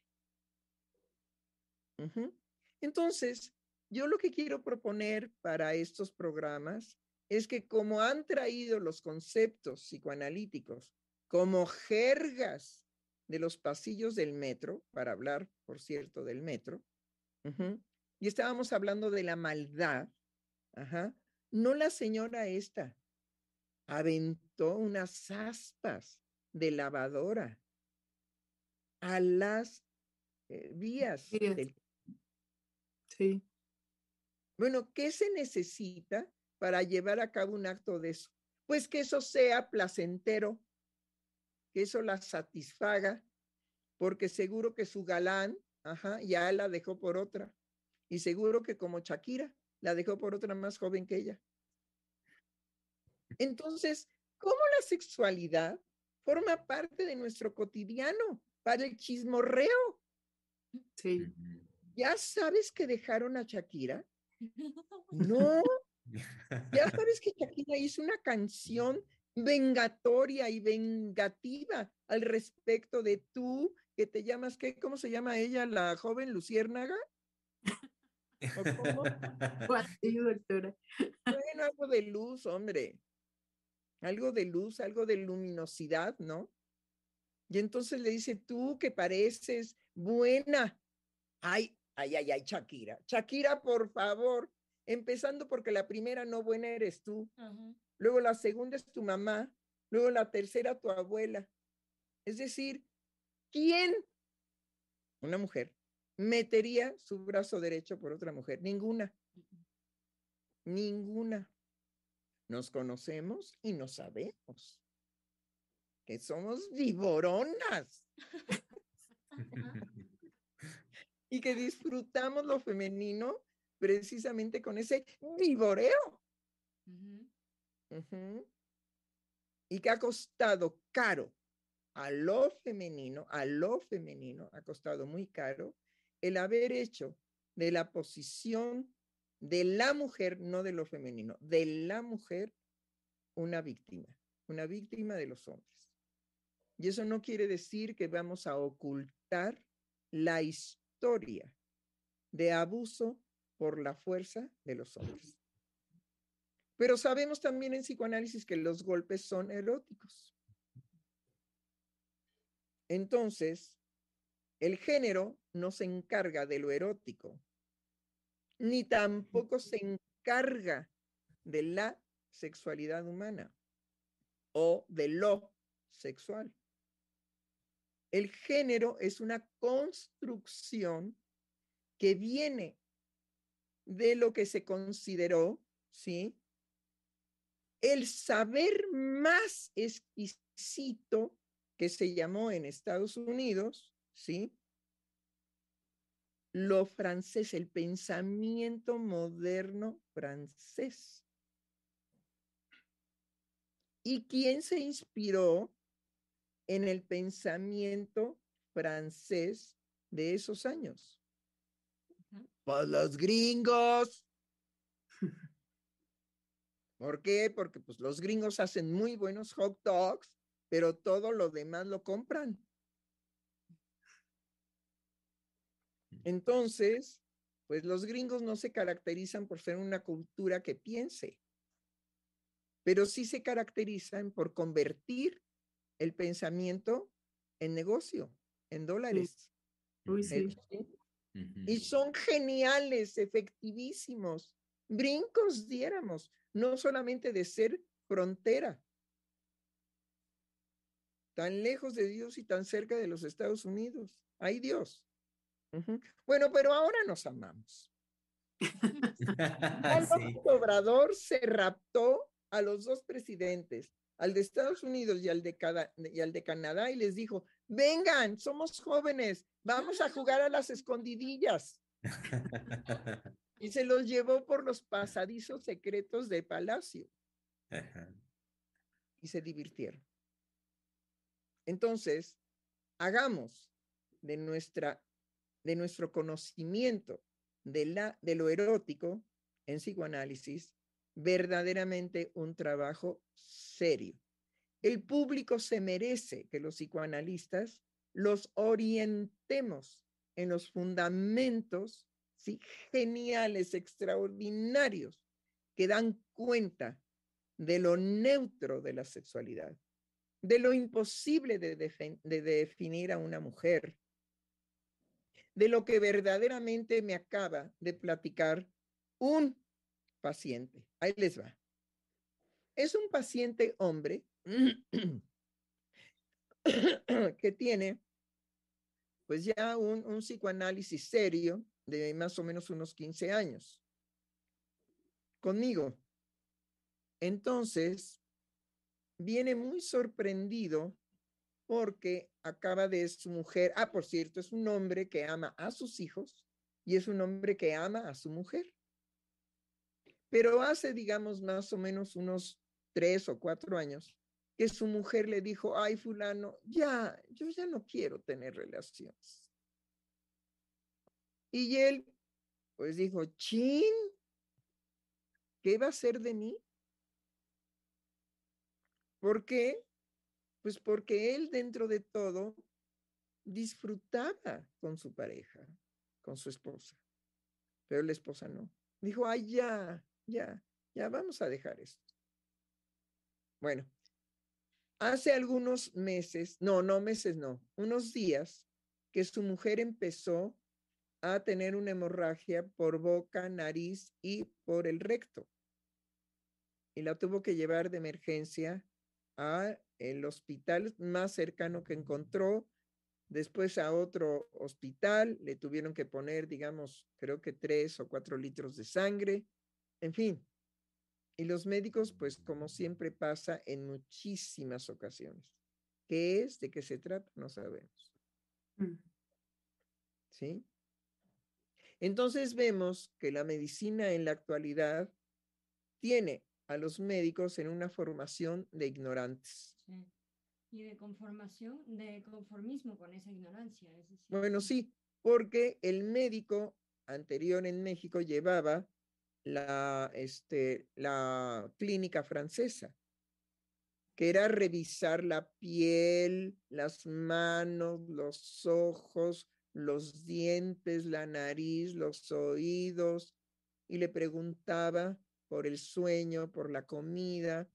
Uh-huh. Entonces, yo lo que quiero proponer para estos programas es que como han traído los conceptos psicoanalíticos como jergas de los pasillos del metro, para hablar, por cierto, del metro, uh-huh, y estábamos hablando de la maldad, ajá, no la señora esta aventó unas aspas de lavadora a las eh, vías. Sí. Del... sí. Bueno, ¿qué se necesita para llevar a cabo un acto de eso? Pues que eso sea placentero, que eso la satisfaga, porque seguro que su galán, ajá, ya la dejó por otra. Y seguro que como Shakira, la dejó por otra más joven que ella. Entonces, ¿cómo la sexualidad forma parte de nuestro cotidiano para el chismorreo? Sí. ¿Ya sabes que dejaron a Shakira? No. ¿Ya sabes que Shakira hizo una canción vengatoria y vengativa al respecto de tú, que te llamas, ¿qué? ¿Cómo se llama ella, la joven luciérnaga? ¿O cómo? Bueno, algo de luz, hombre. Algo de luz, algo de luminosidad, ¿no? Y entonces le dice, tú que pareces buena. Ay, ay, ay, ay, Shakira. Shakira, por favor. Empezando porque la primera no buena eres tú. Uh-huh. Luego la segunda es tu mamá. Luego la tercera tu abuela. Es decir, ¿quién? Una mujer. ¿Metería su brazo derecho por otra mujer? Ninguna. Ninguna. Nos conocemos y nos sabemos que somos vivoronas. Y que disfrutamos lo femenino precisamente con ese vivoreo. Uh-huh. Uh-huh. Y que ha costado caro a lo femenino, a lo femenino, ha costado muy caro el haber hecho de la posición de la mujer, no de lo femenino, de la mujer, una víctima, una víctima de los hombres. Y eso no quiere decir que vamos a ocultar la historia de abuso por la fuerza de los hombres. Pero sabemos también en psicoanálisis que los golpes son eróticos. Entonces, el género no se encarga de lo erótico, ni tampoco se encarga de la sexualidad humana o de lo sexual. El género es una construcción que viene de lo que se consideró, ¿sí?, el saber más exquisito que se llamó en Estados Unidos, ¿sí?, lo francés, el pensamiento moderno francés. ¿Y quién se inspiró en el pensamiento francés de esos años? Pues los gringos. ¿Por qué? Porque pues, los gringos hacen muy buenos hot dogs, pero todo lo demás lo compran. Entonces, pues los gringos no se caracterizan por ser una cultura que piense, pero sí se caracterizan por convertir el pensamiento en negocio, en dólares. Uy, sí. Y son geniales, efectivísimos. Brincos diéramos, no solamente de ser frontera, tan lejos de Dios y tan cerca de los Estados Unidos. ¡Ay, Dios! Uh-huh. Bueno, pero ahora nos amamos. López Obrador se raptó a los dos presidentes, al de Estados Unidos y al de, cada, y al de Canadá, y les dijo, vengan, somos jóvenes, vamos a jugar a las escondidillas. Y se los llevó por los pasadizos secretos de Palacio. Ajá. Y se divirtieron. Entonces, hagamos de nuestra de nuestro conocimiento de, la, de lo erótico en psicoanálisis, verdaderamente un trabajo serio. El público se merece que los psicoanalistas los orientemos en los fundamentos, ¿sí?, geniales, extraordinarios, que dan cuenta de lo neutro de la sexualidad, de lo imposible de, defen- de definir a una mujer, de lo que verdaderamente me acaba de platicar un paciente. Ahí les va. Es un paciente hombre que tiene pues ya un, un psicoanálisis serio de más o menos unos quince años conmigo. Entonces, viene muy sorprendido porque acaba de su mujer, ah, por cierto, es un hombre que ama a sus hijos y es un hombre que ama a su mujer. Pero hace, digamos, más o menos unos tres o cuatro años que su mujer le dijo, ay, fulano, ya, yo ya no quiero tener relaciones. Y él, pues dijo, chin, ¿qué va a hacer de mí? ¿Por qué? Pues porque él dentro de todo disfrutaba con su pareja, con su esposa, pero la esposa no. Dijo, ay, ya, ya, ya vamos a dejar esto. Bueno, hace algunos meses, no, no meses, no, unos días que su mujer empezó a tener una hemorragia por boca, nariz y por el recto. Y la tuvo que llevar de emergencia a el hospital más cercano que encontró, después a otro hospital, le tuvieron que poner, digamos, creo que tres o cuatro litros de sangre, en fin. Y los médicos, pues como siempre pasa en muchísimas ocasiones. ¿Qué es? ¿De qué se trata? No sabemos. ¿Sí? Entonces vemos que la medicina en la actualidad tiene a los médicos en una formación de ignorantes. Sí. Y de conformación, de conformismo con esa ignorancia. Es decir. Bueno, sí, porque el médico anterior en México llevaba la, este, la clínica francesa. que era revisar la piel, las manos, los ojos, los dientes, la nariz, los oídos, y le preguntaba por el sueño, por la comida,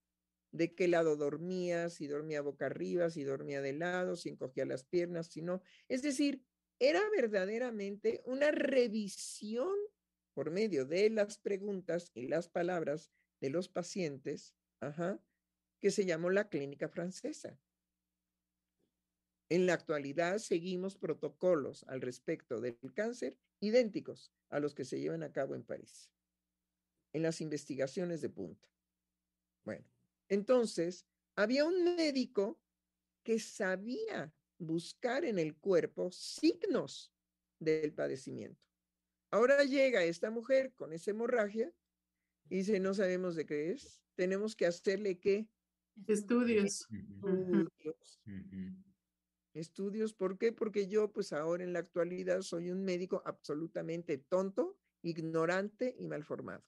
de qué lado dormía, si dormía boca arriba, si dormía de lado, si encogía las piernas, si no. Es decir, era verdaderamente una revisión por medio de las preguntas y las palabras de los pacientes, ajá, que se llamó la clínica francesa. En la actualidad seguimos protocolos al respecto del cáncer idénticos a los que se llevan a cabo en París, en las investigaciones de punta. Bueno, entonces había un médico que sabía buscar en el cuerpo signos del padecimiento. Ahora llega esta mujer con esa hemorragia y dice, no sabemos de qué es, tenemos que hacerle qué. Estudios. Estudios. Uh-huh. Estudios, ¿por qué? Porque yo, pues ahora en la actualidad, soy un médico absolutamente tonto, ignorante y malformado.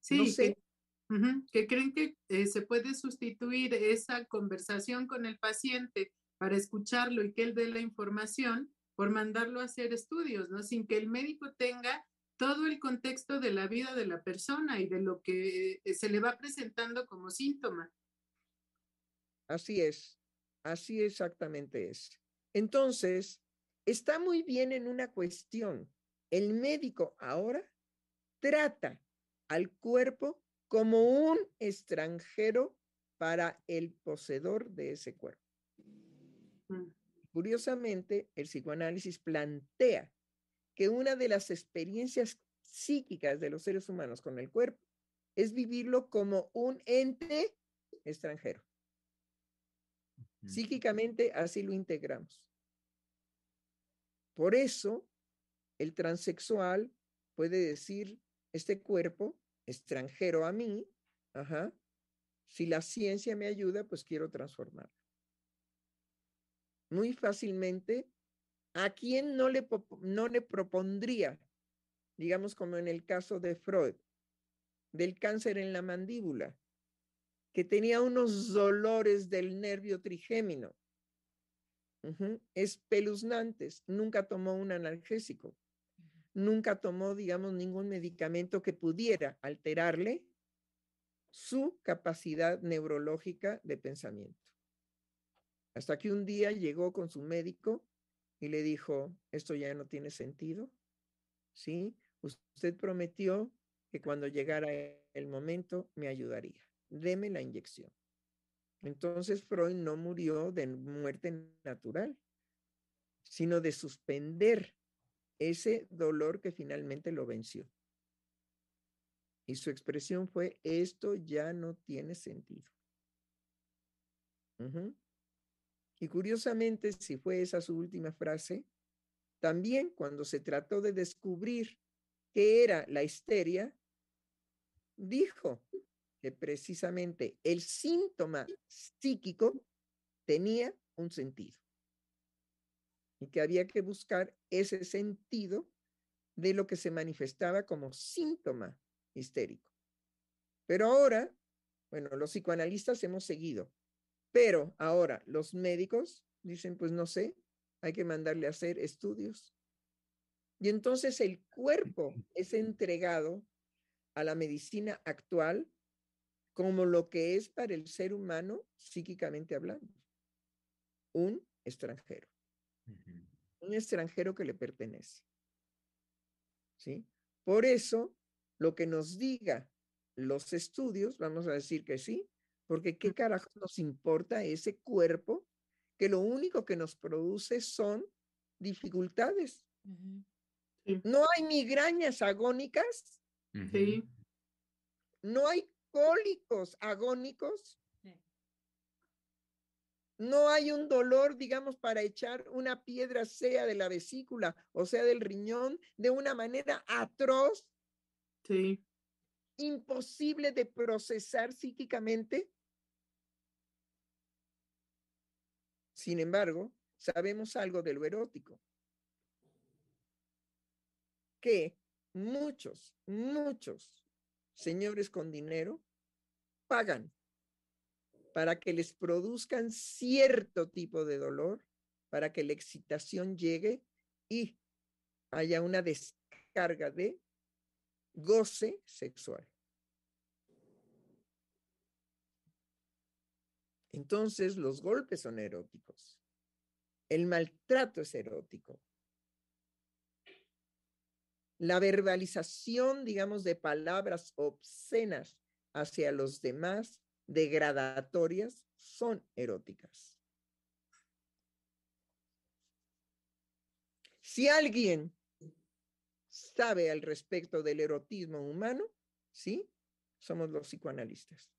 Sí, no sé. que, uh-huh, que creen que eh, se puede sustituir esa conversación con el paciente para escucharlo y que él dé la información por mandarlo a hacer estudios, ¿no? Sin que el médico tenga todo el contexto de la vida de la persona y de lo que se le va presentando como síntoma. Así es, así exactamente es. Entonces, está muy bien en una cuestión. El médico ahora trata al cuerpo como un extranjero para el poseedor de ese cuerpo. Mm. Curiosamente, el psicoanálisis plantea que una de las experiencias psíquicas de los seres humanos con el cuerpo es vivirlo como un ente extranjero. Uh-huh. Psíquicamente así lo integramos. Por eso el transexual puede decir, este cuerpo extranjero a mí, ajá, si la ciencia me ayuda, pues quiero transformarlo. Muy fácilmente. ¿A quién no le, no le propondría, digamos como en el caso de Freud, del cáncer en la mandíbula, que tenía unos dolores del nervio trigémino, uh-huh, espeluznantes, nunca tomó un analgésico, nunca tomó, digamos, ningún medicamento que pudiera alterarle su capacidad neurológica de pensamiento? Hasta que un día llegó con su médico y le dijo, esto ya no tiene sentido, ¿sí? Usted prometió que cuando llegara el momento me ayudaría. Deme la inyección. Entonces Freud no murió de muerte natural, sino de suspender ese dolor que finalmente lo venció. Y su expresión fue, esto ya no tiene sentido. Uh-huh. Y curiosamente, si fue esa su última frase, también cuando se trató de descubrir qué era la histeria, dijo que precisamente el síntoma psíquico tenía un sentido y que había que buscar ese sentido de lo que se manifestaba como síntoma histérico. Pero ahora, bueno, los psicoanalistas hemos seguido. Pero ahora los médicos dicen, pues no sé, hay que mandarle a hacer estudios. Y entonces el cuerpo es entregado a la medicina actual como lo que es para el ser humano, psíquicamente hablando, un extranjero. Uh-huh. Un extranjero que le pertenece. ¿Sí? Por eso, lo que nos diga los estudios, vamos a decir que sí, porque qué carajos nos importa ese cuerpo que lo único que nos produce son dificultades. Uh-huh. Sí. No hay migrañas agónicas. Uh-huh. Sí. No hay cólicos agónicos. Sí. No hay un dolor, digamos, para echar una piedra, sea de la vesícula o sea del riñón, de una manera atroz. Sí. Imposible de procesar psíquicamente. Sin embargo, sabemos algo de lo erótico, que muchos, muchos señores con dinero pagan para que les produzcan cierto tipo de dolor, para que la excitación llegue y haya una descarga de goce sexual. Entonces, los golpes son eróticos. El maltrato es erótico. La verbalización, digamos, de palabras obscenas hacia los demás, degradatorias, son eróticas. Si alguien sabe al respecto del erotismo humano, ¿sí? Somos los psicoanalistas.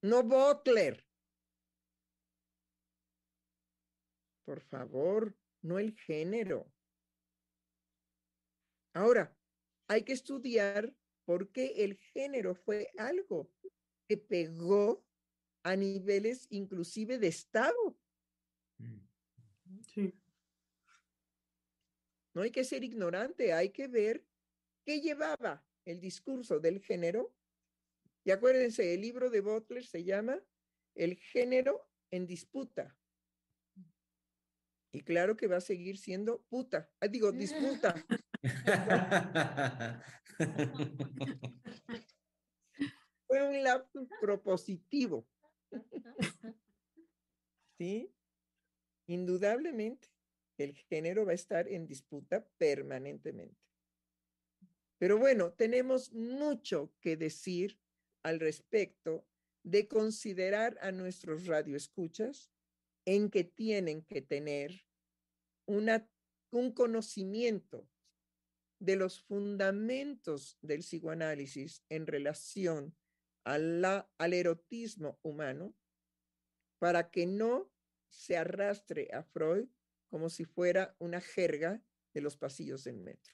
No Butler. Por favor, no el género. Ahora, hay que estudiar por qué el género fue algo que pegó a niveles inclusive de Estado. Sí. No hay que ser ignorante, hay que ver qué llevaba el discurso del género. Y acuérdense, el libro de Butler se llama El género en disputa. Y claro que va a seguir siendo puta. Ah, digo, disputa. Fue un lapsus propositivo. ¿Sí? Indudablemente, el género va a estar en disputa permanentemente. Pero bueno, tenemos mucho que decir al respecto de considerar a nuestros radioescuchas en que tienen que tener una, un conocimiento de los fundamentos del psicoanálisis en relación a la, al erotismo humano para que no se arrastre a Freud como si fuera una jerga de los pasillos del metro.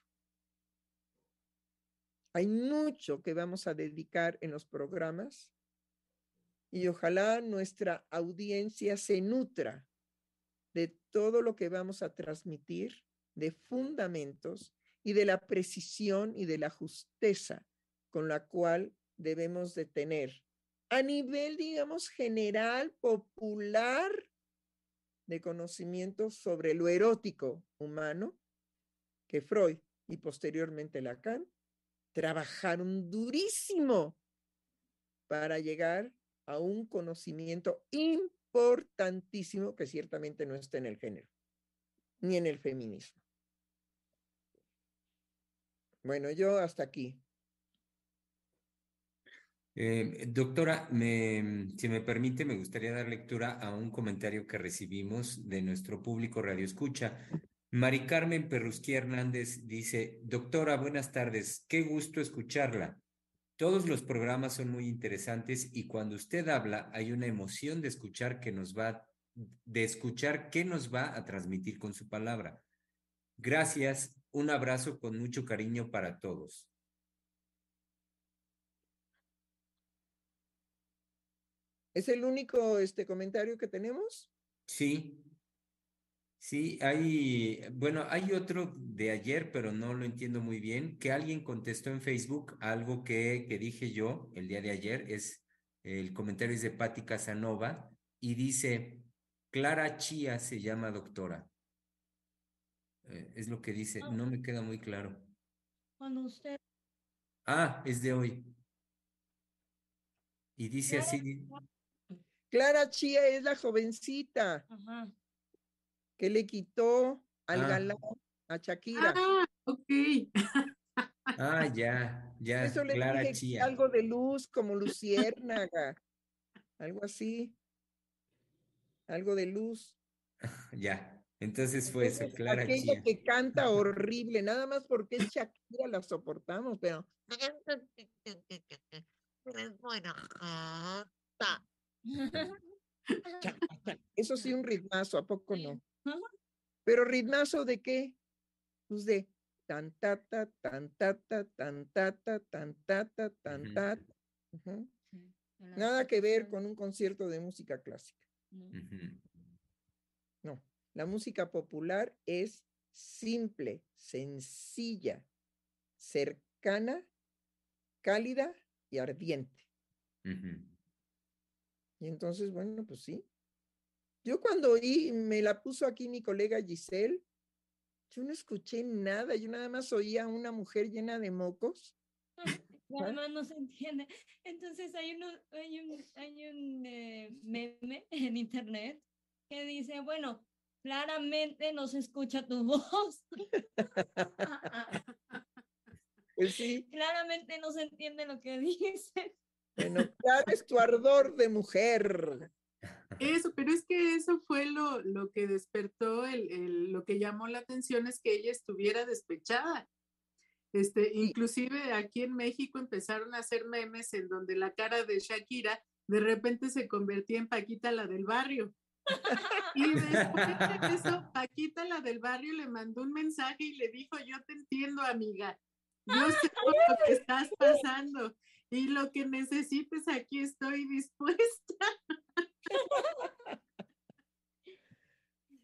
Hay mucho que vamos a dedicar en los programas y ojalá nuestra audiencia se nutra de todo lo que vamos a transmitir, de fundamentos y de la precisión y de la justeza con la cual debemos de tener a nivel, digamos, general, popular, de conocimiento sobre lo erótico humano que Freud y posteriormente Lacan trabajaron durísimo para llegar a un conocimiento importantísimo que ciertamente no está en el género, ni en el feminismo. Bueno, yo hasta aquí. Eh, doctora, me, si me permite, me gustaría dar lectura a un comentario que recibimos de nuestro público radioescucha. Mari Carmen Perrusquía Hernández dice: doctora, buenas tardes, qué gusto escucharla. Todos los programas son muy interesantes y cuando usted habla hay una emoción de escuchar que nos va, de escuchar qué nos va a transmitir con su palabra. Gracias, un abrazo con mucho cariño para todos. ¿Es el único este comentario que tenemos? Sí. Sí, hay, bueno, hay otro de ayer, pero no lo entiendo muy bien, que alguien contestó en Facebook algo que, que dije yo el día de ayer, es el comentario es de Patti Casanova, y dice, Clara Chía se llama doctora. Eh, es lo que dice, no me queda muy claro. Cuando usted... Ah, es de hoy. Y dice Clara, así... Clara Chía es la jovencita. Ajá. Que le quitó al ah. galán a Shakira. Ah, ok. Ah, ya, ya. Eso le Clara dije Chía. Algo de luz como luciérnaga. Algo así. Algo de luz. Ya, entonces fue entonces, eso, Clara Chía. Que canta horrible, nada más porque es Shakira, la soportamos, pero... Eso sí, un ritmazo, ¿a poco no? Pero ritmazo de qué? Pues de tan tata, tan tata, tan tata, tan tata, tan tata. Uh-huh. Nada que ver con un concierto de música clásica. Uh-huh. No, la música popular es simple, sencilla, cercana, cálida y ardiente. Uh-huh. Y entonces, bueno, pues sí. Yo cuando oí, me la puso aquí mi colega Giselle, yo no escuché nada, yo nada más oía a una mujer llena de mocos. Además no se entiende. Entonces hay, uno, hay un, hay un eh, meme en internet que dice, bueno, claramente no se escucha tu voz. Pues sí. Claramente no se entiende lo que dices. Bueno, claro, es tu ardor de mujer. Eso, pero es que eso fue lo, lo que despertó, el, el, lo que llamó la atención es que ella estuviera despechada. Este, inclusive aquí en México empezaron a hacer memes en donde la cara de Shakira de repente se convertía en Paquita la del barrio. Y después de eso, Paquita la del barrio le mandó un mensaje y le dijo, yo te entiendo, amiga. Yo sé lo que estás pasando y lo que necesites, aquí estoy dispuesta.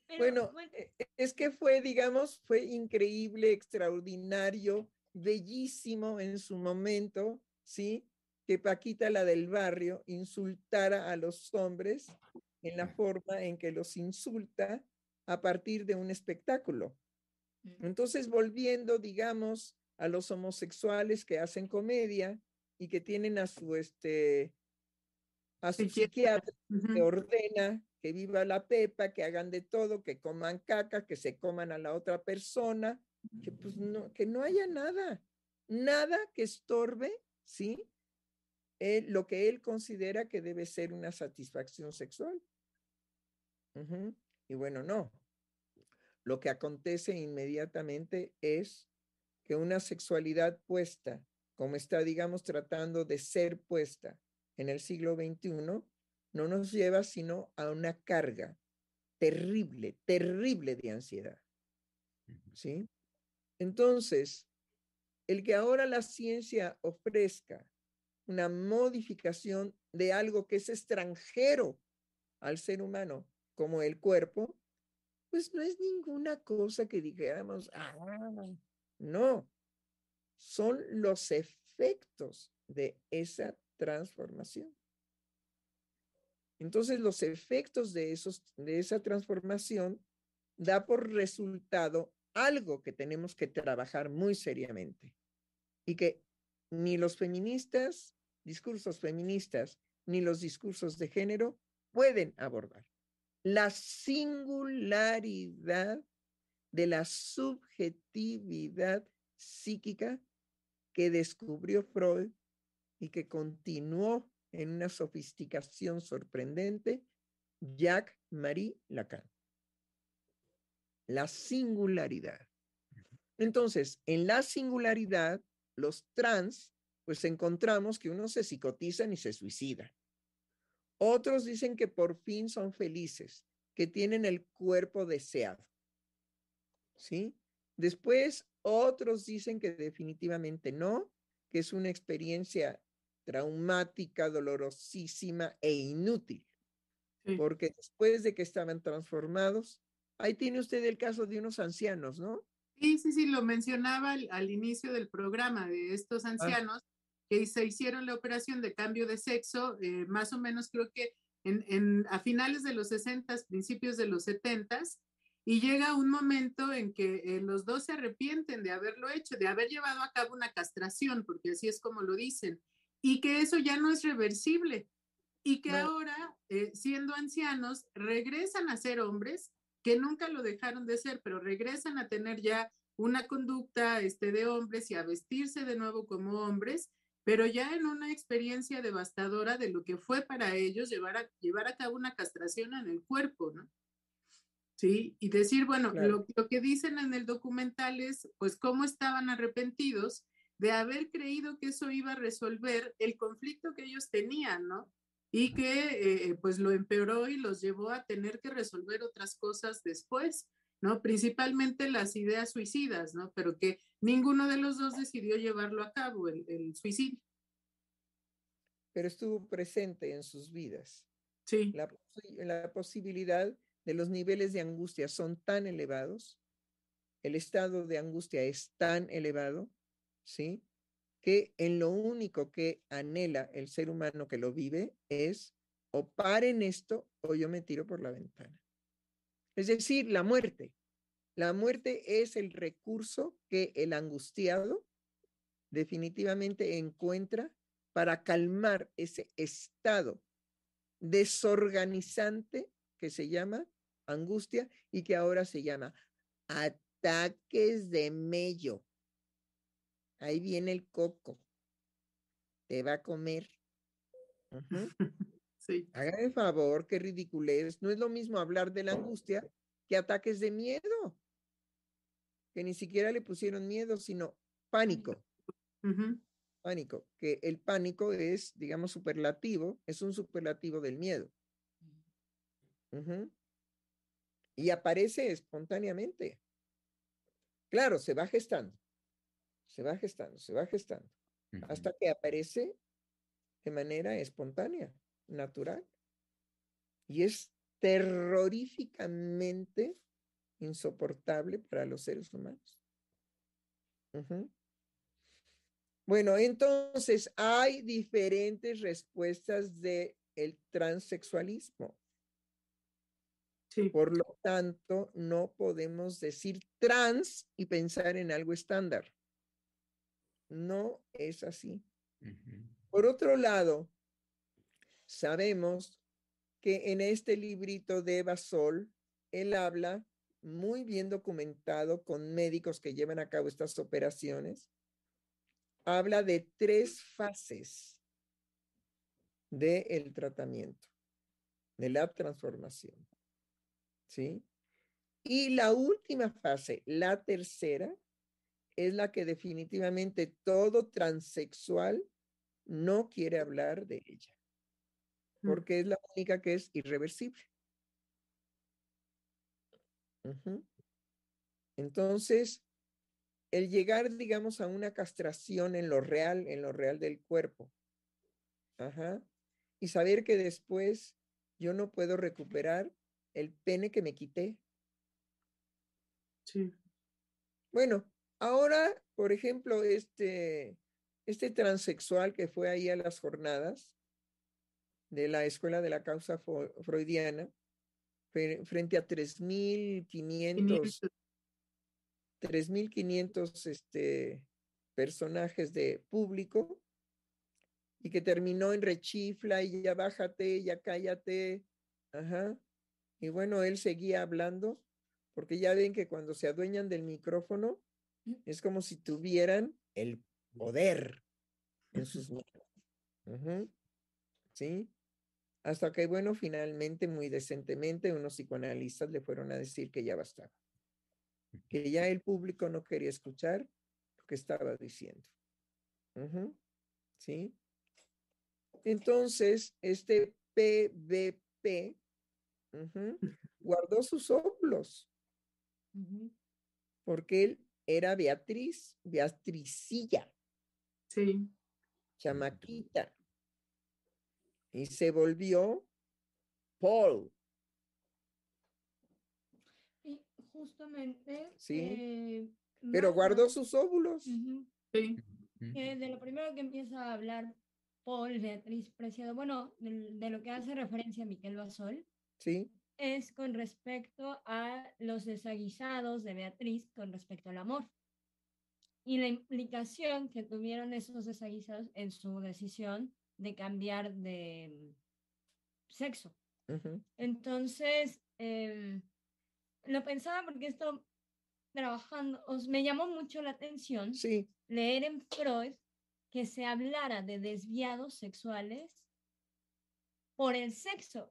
Pero, bueno, bueno, es que fue, digamos, fue increíble, extraordinario, bellísimo en su momento, ¿sí? Que Paquita la del barrio insultara a los hombres en la forma en que los insulta a partir de un espectáculo. Entonces, volviendo, digamos, a los homosexuales que hacen comedia y que tienen a su, este, a su psiquiatra que ordena que viva la pepa, que hagan de todo, que coman caca, que se coman a la otra persona, que, pues no, que no haya nada, nada que estorbe, ¿sí? Eh, lo que él considera que debe ser una satisfacción sexual. Uh-huh. Y bueno, no. Lo que acontece inmediatamente es que una sexualidad puesta, como está, digamos, tratando de ser puesta en el siglo veintiuno, no nos lleva sino a una carga terrible, terrible de ansiedad, ¿sí? Entonces, el que ahora la ciencia ofrezca una modificación de algo que es extranjero al ser humano, como el cuerpo, pues no es ninguna cosa que dijéramos, ah, no, son los efectos de esa transformación. Entonces, los efectos de, esos, de esa transformación da por resultado algo que tenemos que trabajar muy seriamente y que ni los feministas, discursos feministas, ni los discursos de género pueden abordar. La singularidad de la subjetividad psíquica que descubrió Freud y que continuó en una sofisticación sorprendente Jacques-Marie Lacan. La singularidad. Entonces, en la singularidad, los trans, pues encontramos que unos se psicotizan y se suicidan. Otros dicen que por fin son felices, que tienen el cuerpo deseado. ¿Sí? Después otros dicen que definitivamente no, que es una experiencia traumática, dolorosísima e inútil, sí. Porque después de que estaban transformados, ahí tiene usted el caso de unos ancianos, ¿no? Sí, sí, sí, lo mencionaba al, al inicio del programa, de estos ancianos ah. que se hicieron la operación de cambio de sexo, eh, más o menos creo que en, en, a finales de los sesentas, principios de los setentas, y llega un momento en que eh, los dos se arrepienten de haberlo hecho, de haber llevado a cabo una castración, porque así es como lo dicen, y que eso ya no es reversible, y que no. ahora, eh, siendo ancianos, regresan a ser hombres, que nunca lo dejaron de ser, pero regresan a tener ya una conducta este, de hombres y a vestirse de nuevo como hombres, pero ya en una experiencia devastadora de lo que fue para ellos llevar a, llevar a cabo una castración en el cuerpo, ¿no? Sí, y decir, bueno, claro. lo, lo que dicen en el documental es, pues, cómo estaban arrepentidos de haber creído que eso iba a resolver el conflicto que ellos tenían, ¿no? Y que, eh, pues, lo empeoró y los llevó a tener que resolver otras cosas después, ¿no? Principalmente las ideas suicidas, ¿no? Pero que ninguno de los dos decidió llevarlo a cabo, el, el suicidio. Pero estuvo presente en sus vidas. Sí. La, la posibilidad... de los niveles de angustia son tan elevados, el estado de angustia es tan elevado, ¿sí? Que en lo único que anhela el ser humano que lo vive es o paren esto o yo me tiro por la ventana. Es decir, la muerte. La muerte es el recurso que el angustiado definitivamente encuentra para calmar ese estado desorganizante que se llama angustia y que ahora se llama ataques de mello. Ahí viene el coco. Te va a comer. Uh-huh. Sí. Hagan el favor, qué ridiculez. No es lo mismo hablar de la angustia que ataques de miedo. Que ni siquiera le pusieron miedo, sino pánico. Uh-huh. Pánico, que el pánico es, digamos, superlativo, es un superlativo del miedo. Uh-huh. Y aparece espontáneamente. Claro, se va gestando, se va gestando, se va gestando, uh-huh. hasta que aparece de manera espontánea, natural. Y es terroríficamente insoportable para los seres humanos. Uh-huh. Bueno, entonces hay diferentes respuestas del transexualismo. Sí. Por lo tanto, no podemos decir trans y pensar en algo estándar. No es así. Uh-huh. Por otro lado, sabemos que en este librito de Bassols, él habla muy bien documentado con médicos que llevan a cabo estas operaciones. Habla de tres fases del tratamiento, de la transformación. ¿Sí? Y la última fase, la tercera, es la que definitivamente todo transexual no quiere hablar de ella, porque es la única que es irreversible. Uh-huh. Entonces, el llegar, digamos, a una castración en lo real, en lo real del cuerpo, ajá, y saber que después yo no puedo recuperar el pene que me quité. Sí. Bueno, ahora, por ejemplo, este, este transexual que fue ahí a las jornadas de la Escuela de la Causa Freudiana, frente a tres mil quinientos este, personajes de público, y que terminó en rechifla, y ya bájate, ya cállate, ajá. Y bueno, él seguía hablando, porque ya ven que cuando se adueñan del micrófono, es como si tuvieran el poder en sus manos. Uh-huh. ¿Sí? Hasta que, bueno, finalmente, muy decentemente, unos psicoanalistas le fueron a decir que ya bastaba. Que ya el público no quería escuchar lo que estaba diciendo. Uh-huh. ¿Sí? Entonces, este P B P, uh-huh, guardó sus óvulos, uh-huh, porque él era Beatriz, Beatricilla, sí, chamaquita, y se volvió Paul. Sí, justamente. Sí. Eh, Pero guardó sus óvulos. Uh-huh. Sí. Eh, de lo primero que empieza a hablar Paul, Beatriz Preciado, bueno, de, de lo que hace referencia a Miquel Bassols. Sí. Es con respecto a los desaguisados de Beatriz con respecto al amor y la implicación que tuvieron esos desaguisados en su decisión de cambiar de sexo. Uh-huh. Entonces, eh, lo pensaba porque esto, trabajando, os, me llamó mucho la atención, sí, leer en Freud que se hablara de desviados sexuales por el sexo.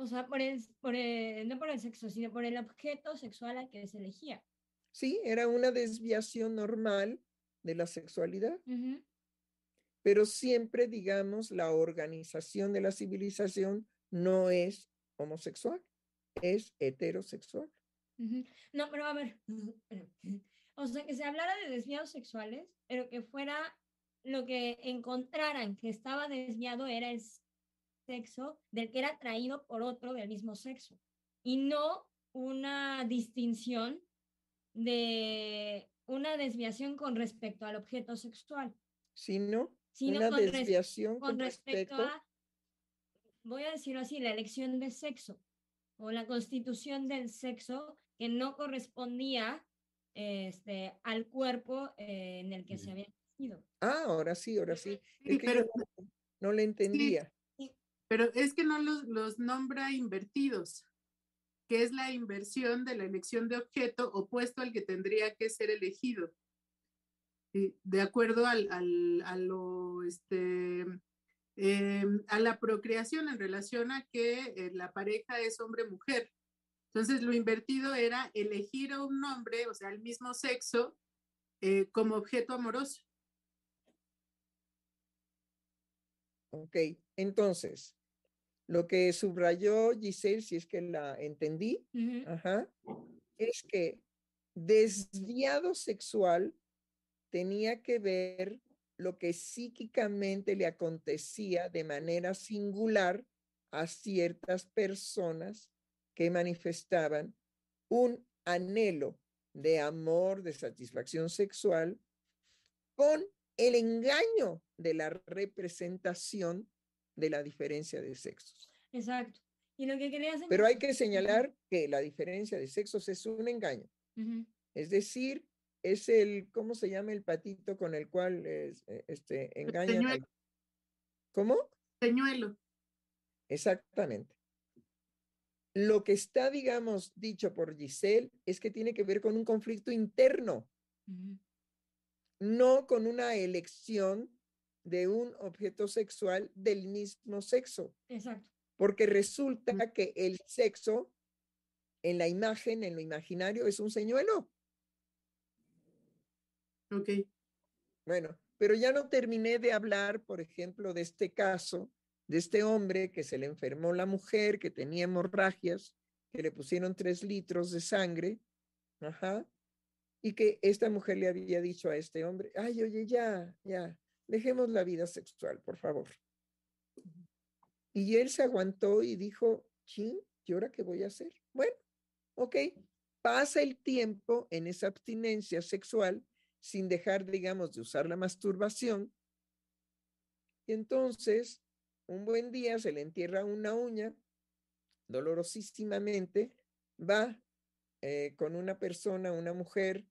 O sea, por el, por el, no por el sexo, sino por el objeto sexual al que se elegía. Sí, era una desviación normal de la sexualidad. Uh-huh. Pero siempre, digamos, la organización de la civilización no es homosexual, es heterosexual. Uh-huh. No, pero a ver, o sea, que se hablara de desviados sexuales, pero que fuera lo que encontraran que estaba desviado era el sexo del que era atraído por otro del mismo sexo, y no una distinción de una desviación con respecto al objeto sexual. Sino, sino una con desviación res- con respecto, respecto a voy a decirlo así, la elección de sexo o la constitución del sexo que no correspondía este, al cuerpo eh, en el que se había nacido. Ah, ahora sí, ahora sí. Es que pero, yo no, no le entendía. Sí, pero es que no los, los nombra invertidos, que es la inversión de la elección de objeto opuesto al que tendría que ser elegido. De acuerdo al, al, a, lo, este, eh, a la procreación en relación a que eh, la pareja es hombre-mujer. Entonces lo invertido era elegir a un hombre, o sea, al mismo sexo, eh, como objeto amoroso. Ok, entonces, lo que subrayó Giselle, si es que la entendí, uh-huh. ajá, es que desviado sexual tenía que ver lo que psíquicamente le acontecía de manera singular a ciertas personas que manifestaban un anhelo de amor, de satisfacción sexual, con el engaño de la representación de la diferencia de sexos. Exacto. Y lo que quería señalar... Pero hay que señalar que la diferencia de sexos es un engaño. Uh-huh. Es decir... Es el, ¿cómo se llama el patito con el cual es, este, engañan? Señuelo. Al... ¿Cómo? Señuelo. Exactamente. Lo que está, digamos, dicho por Giselle es que tiene que ver con un conflicto interno, uh-huh. no con una elección de un objeto sexual del mismo sexo. Exacto. Porque resulta uh-huh. que el sexo, en la imagen, en lo imaginario, es un señuelo. Ok. Bueno, pero ya no terminé de hablar, por ejemplo, de este caso, de este hombre que se le enfermó la mujer, que tenía hemorragias, que le pusieron tres litros de sangre, ajá, y que esta mujer le había dicho a este hombre, ay, oye, ya, ya, dejemos la vida sexual, por favor. Y él se aguantó y dijo, chin, ¿y ahora qué voy a hacer? Bueno, ok, pasa el tiempo en esa abstinencia sexual, sin dejar, digamos, de usar la masturbación. Y entonces, un buen día se le entierra una uña, dolorosísimamente, va eh, con una persona, una mujer,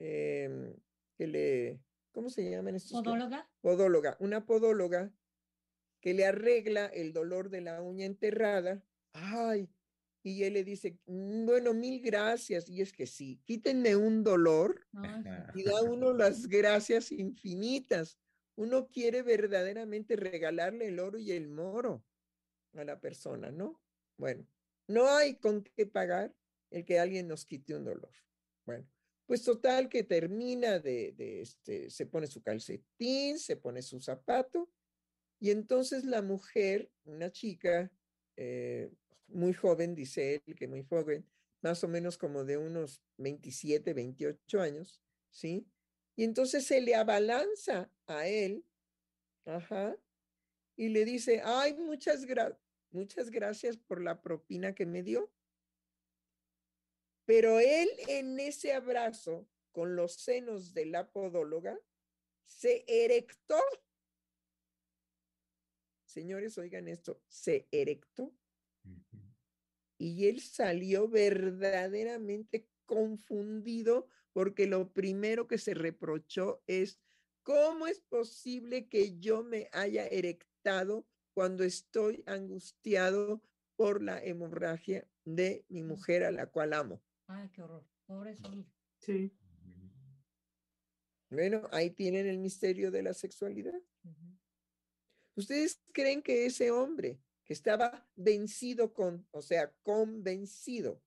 eh, que le, ¿cómo se llaman estos? ¿Podóloga? Que, podóloga, una podóloga que le arregla el dolor de la uña enterrada. ¡Ay! Y él le dice, bueno, mil gracias. Y es que sí, quítenme un dolor y da uno las gracias infinitas. Uno quiere verdaderamente regalarle el oro y el moro a la persona, ¿no? Bueno, no hay con qué pagar el que alguien nos quite un dolor. Bueno, pues total que termina de, de este, se pone su calcetín, se pone su zapato. Y entonces la mujer, una chica, eh, muy joven, dice él, que muy joven, más o menos como de unos veintisiete, veintiocho años, ¿sí? Y entonces se le abalanza a él, ajá, y le dice, ay, muchas, gra- muchas gracias por la propina que me dio. Pero él en ese abrazo, con los senos de la podóloga, se erectó. Señores, oigan esto, se erectó. Y él salió verdaderamente confundido porque lo primero que se reprochó es ¿cómo es posible que yo me haya erectado cuando estoy angustiado por la hemorragia de mi mujer a la cual amo? Ay, qué horror. Pobre sonido. Sí. Bueno, ahí tienen el misterio de la sexualidad. Uh-huh. ¿Ustedes creen que ese hombre que estaba vencido con, o sea, convencido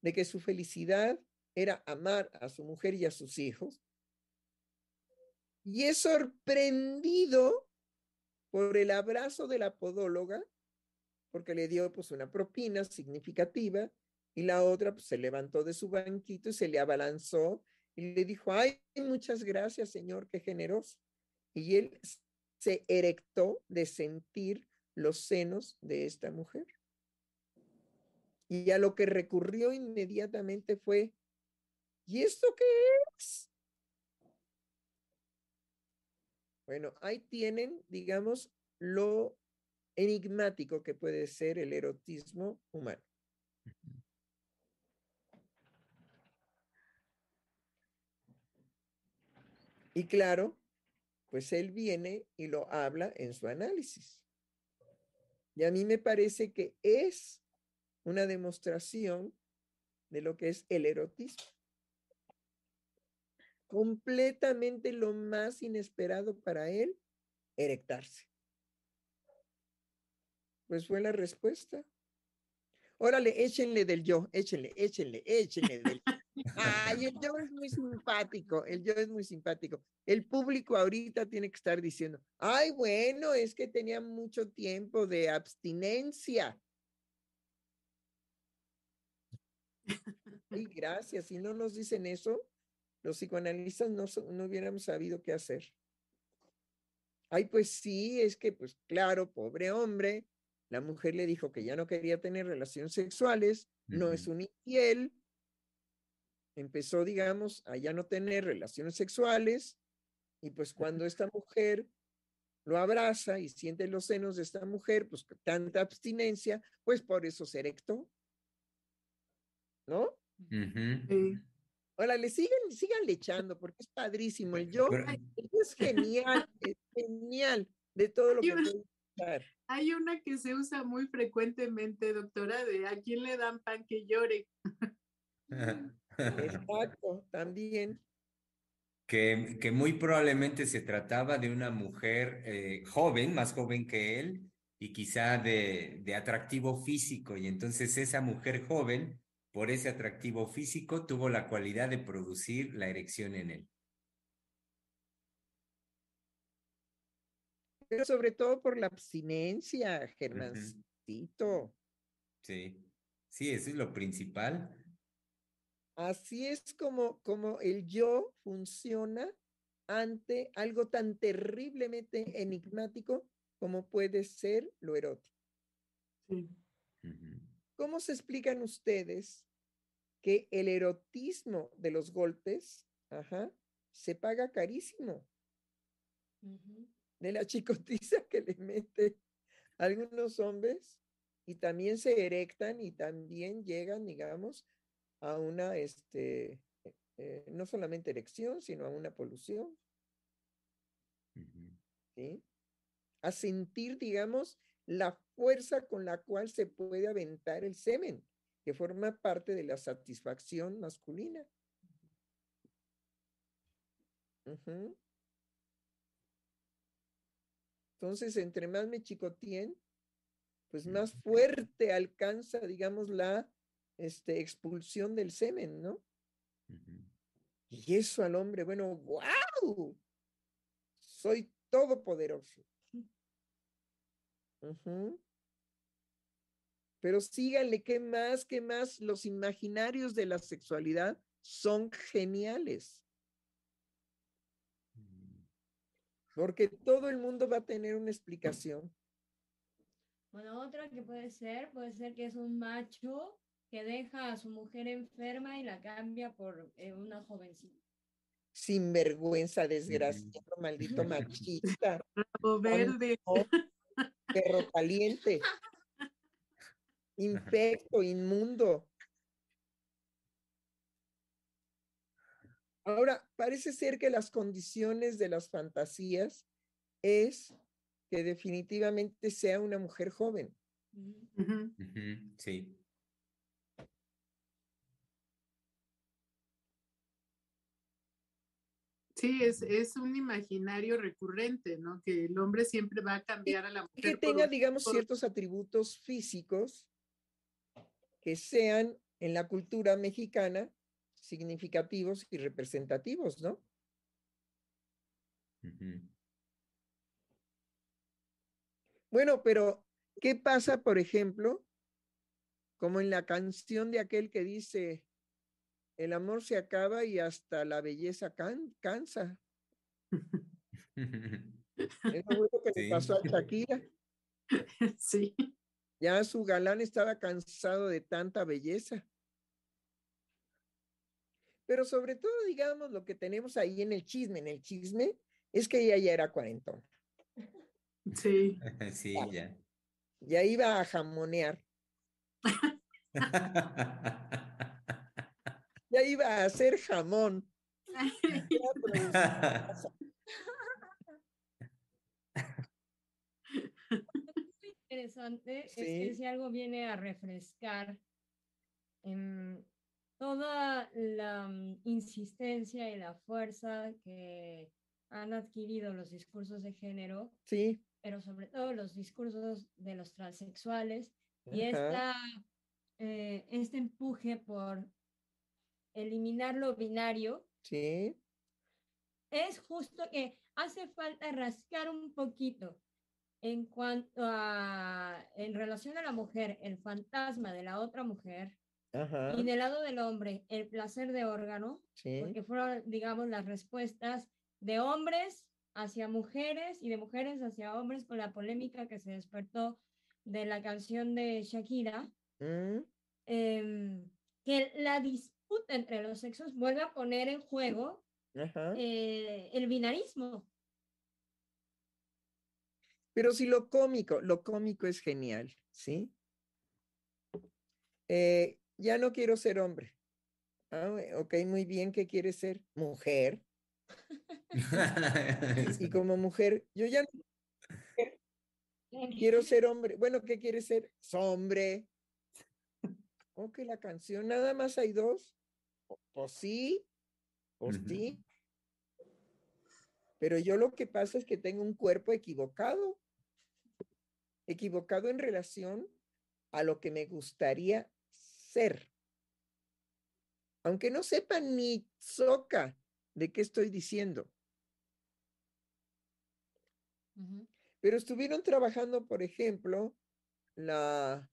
de que su felicidad era amar a su mujer y a sus hijos, y es sorprendido por el abrazo de la podóloga, porque le dio pues una propina significativa, y la otra pues, se levantó de su banquito y se le abalanzó, y le dijo, ay, muchas gracias, señor, qué generoso. Y él se erectó de sentir los senos de esta mujer. Y a lo que recurrió inmediatamente fue, ¿y esto qué es? Bueno, ahí tienen, digamos, lo enigmático que puede ser el erotismo humano. Y claro, pues él viene y lo habla en su análisis. Y a mí me parece que es una demostración de lo que es el erotismo. Completamente lo más inesperado para él, erectarse. Pues fue la respuesta. Órale, échenle del yo, échenle, échenle, échenle del yo. Ay, el yo es muy simpático, el yo es muy simpático. El público ahorita tiene que estar diciendo, ay, bueno, es que tenía mucho tiempo de abstinencia. Y gracias, si no nos dicen eso, los psicoanalistas no, no hubiéramos sabido qué hacer. Ay, pues sí, es que, pues claro, pobre hombre, la mujer le dijo que ya no quería tener relaciones sexuales, uh-huh. No es un infiel. Empezó, digamos, a ya no tener relaciones sexuales y pues cuando esta mujer lo abraza y siente los senos de esta mujer, pues tanta abstinencia, pues por eso se erectó, ¿no? Uh-huh. Sí. Ahora, le sigan, sigan le echando porque es padrísimo. El yo, el yo es genial, es genial de todo lo que puede estar. Hay una que se usa muy frecuentemente, doctora, de ¿a quién le dan pan que llore? Exacto, también. Que, que muy probablemente se trataba de una mujer eh, joven, más joven que él, y quizá de, de atractivo físico, y entonces esa mujer joven, por ese atractivo físico, tuvo la cualidad de producir la erección en él. Pero sobre todo por la abstinencia, Germancito. Uh-huh. Sí, sí, eso es lo principal. Así es como, como el yo funciona ante algo tan terriblemente enigmático como puede ser lo erótico. Sí. Uh-huh. ¿Cómo se explican ustedes que el erotismo de los golpes, ajá, se paga carísimo? Uh-huh. De la chicotiza que le meten algunos hombres y también se erectan y también llegan, digamos, a una, este, eh, no solamente erección, sino a una polución. Uh-huh. ¿Sí? A sentir, digamos, la fuerza con la cual se puede aventar el semen, que forma parte de la satisfacción masculina. Uh-huh. Entonces, entre más me chicoteen, pues más fuerte alcanza, digamos, la Este, expulsión del semen, ¿no? Uh-huh. Y eso al hombre, bueno, ¡guau! Soy todopoderoso. Uh-huh. Pero síganle, ¿qué más? ¿Qué más? Los imaginarios de la sexualidad son geniales. Porque todo el mundo va a tener una explicación. Bueno, otra que puede ser, puede ser que es un macho que deja a su mujer enferma y la cambia por eh, una jovencita. Sinvergüenza, desgraciado, maldito machista. Rabo verde. Perro caliente. Infecto, inmundo. Ahora, parece ser que las condiciones de las fantasías es que definitivamente sea una mujer joven. Uh-huh. Uh-huh. Sí. Sí, es, es un imaginario recurrente, ¿no? Que el hombre siempre va a cambiar a la mujer. Que tenga, un... digamos, ciertos atributos físicos que sean, en la cultura mexicana, significativos y representativos, ¿no? Uh-huh. Bueno, pero, ¿qué pasa, por ejemplo, como en la canción de aquel que dice... El amor se acaba y hasta la belleza can, cansa. Es lo que sí. Le pasó a Shakira. Sí. Ya su galán estaba cansado de tanta belleza. Pero sobre todo, digamos, lo que tenemos ahí en el chisme, en el chisme, es que ella ya era cuarentona. Sí. Sí, ya. Ya iba a jamonear. Ya iba a hacer jamón. Interesante, sí. Es que si algo viene a refrescar en toda la insistencia y la fuerza que han adquirido los discursos de género, sí, pero sobre todo los discursos de los transexuales, uh-huh, y esta, eh, este empuje por eliminar lo binario, sí, es justo que hace falta rascar un poquito. En cuanto a, en relación a la mujer, el fantasma de la otra mujer, ajá, y del lado del hombre, el placer de órgano, sí, porque fueron, digamos, las respuestas de hombres hacia mujeres y de mujeres hacia hombres con la polémica que se despertó de la canción de Shakira, ¿mm? eh, que la disputa entre los sexos vuelve a poner en juego eh, el binarismo. Pero sí, lo cómico, lo cómico es genial, ¿sí? Eh, ya no quiero ser hombre. Ah, ok, muy bien, ¿qué quieres ser? Mujer. Y como mujer, yo ya no quiero ser hombre. Bueno, ¿qué quieres ser? Hombre. Ok, la canción, nada más hay dos. O sí, o sí. Pero yo lo que pasa es que tengo un cuerpo equivocado, equivocado en relación a lo que me gustaría ser. Aunque no sepa ni soca de qué estoy diciendo. Uh-huh. Pero estuvieron trabajando, por ejemplo, la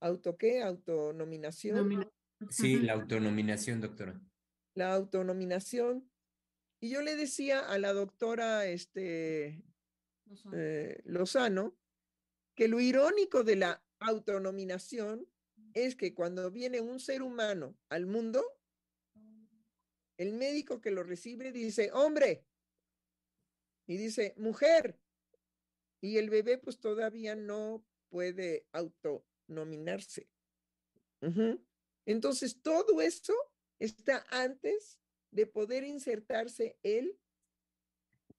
auto, ¿qué? Autonominación. Nomina- sí, la autonominación, doctora. La autonominación. Y yo le decía a la doctora este, Lozano. Eh, Lozano que lo irónico de la autonominación es que cuando viene un ser humano al mundo, el médico que lo recibe dice hombre y dice mujer, y el bebé pues todavía no puede autonominarse. Uh-huh. Entonces todo eso está antes de poder insertarse él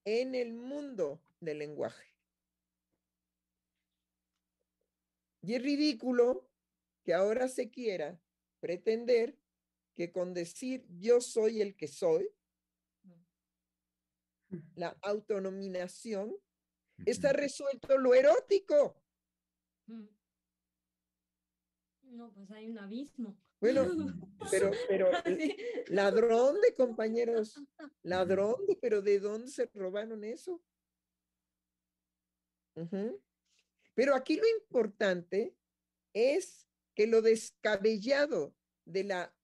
en el mundo del lenguaje. Y es ridículo que ahora se quiera pretender que con decir yo soy el que soy, la autonominación, está resuelto lo erótico. No, pues hay un abismo. Bueno, pero, pero ladrón de compañeros, ladrón de, pero ¿de dónde se robaron eso? Uh-huh. Pero aquí lo importante es que lo descabellado de la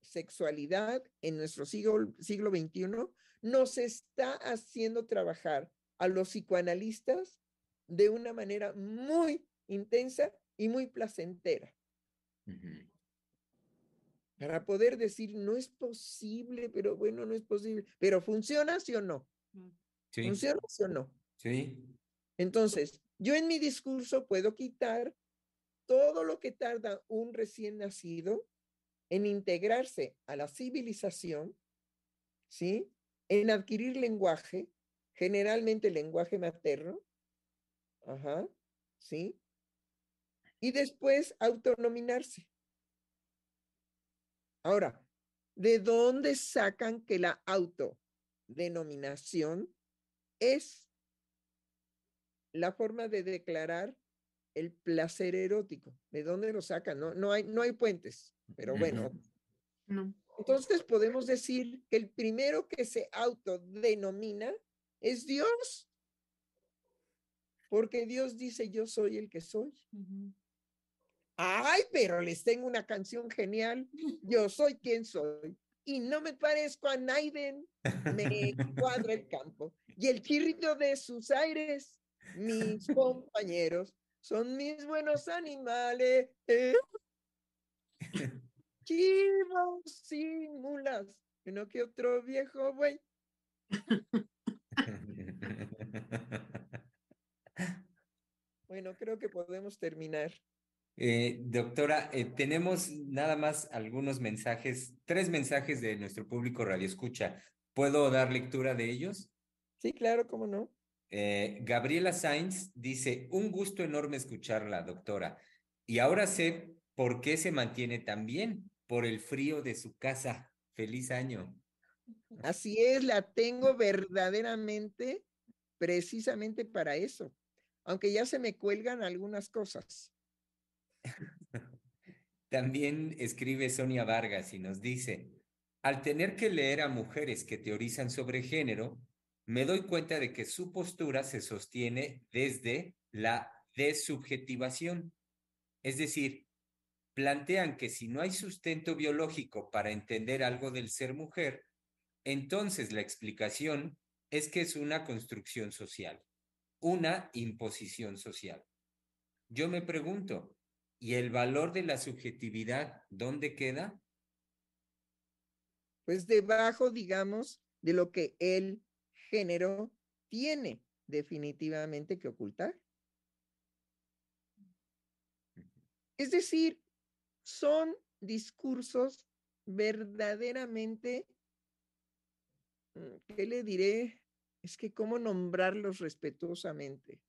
sexualidad en nuestro siglo, siglo veintiuno nos está haciendo trabajar a los psicoanalistas de una manera muy intensa y muy placentera. Uh-huh. Para poder decir, no es posible, pero bueno, no es posible. Pero ¿funciona sí o no? Sí. ¿Funciona sí o no? Sí. Entonces, yo en mi discurso puedo quitar todo lo que tarda un recién nacido en integrarse a la civilización, ¿sí? En adquirir lenguaje, generalmente el lenguaje materno, ajá, ¿sí? Y después autonominarse. Ahora, ¿de dónde sacan que la autodenominación es la forma de declarar el placer erótico? ¿De dónde lo sacan? No, no hay, no hay puentes, pero bueno. No. Entonces podemos decir que el primero que se autodenomina es Dios, porque Dios dice, yo soy el que soy. Uh-huh. Ay, pero les tengo una canción genial. Yo soy quien soy y no me parezco a Naiden. Me cuadra el campo y el chirrido de sus aires. Mis compañeros son mis buenos animales. ¿Eh? Chivos y mulas. Uno que otro viejo güey. Bueno, creo que podemos terminar. Eh, doctora, eh, tenemos nada más algunos mensajes, tres mensajes de nuestro público radioescucha. ¿Puedo dar lectura de ellos? Sí, claro, cómo no. Eh, Gabriela Sainz dice, un gusto enorme escucharla, doctora. Y ahora sé por qué se mantiene tan bien, por el frío de su casa. Feliz año. Así es, la tengo verdaderamente precisamente para eso. Aunque ya se me cuelgan algunas cosas. También escribe Sonia Vargas y nos dice, al tener que leer a mujeres que teorizan sobre género, me doy cuenta de que su postura se sostiene desde la desubjetivación. Es decir, plantean que si no hay sustento biológico para entender algo del ser mujer, entonces la explicación es que es una construcción social, una imposición social. Yo me pregunto, ¿y el valor de la subjetividad dónde queda? Pues debajo, digamos, de lo que el género tiene definitivamente que ocultar. Es decir, son discursos verdaderamente, ¿qué le diré? Es que cómo nombrarlos respetuosamente.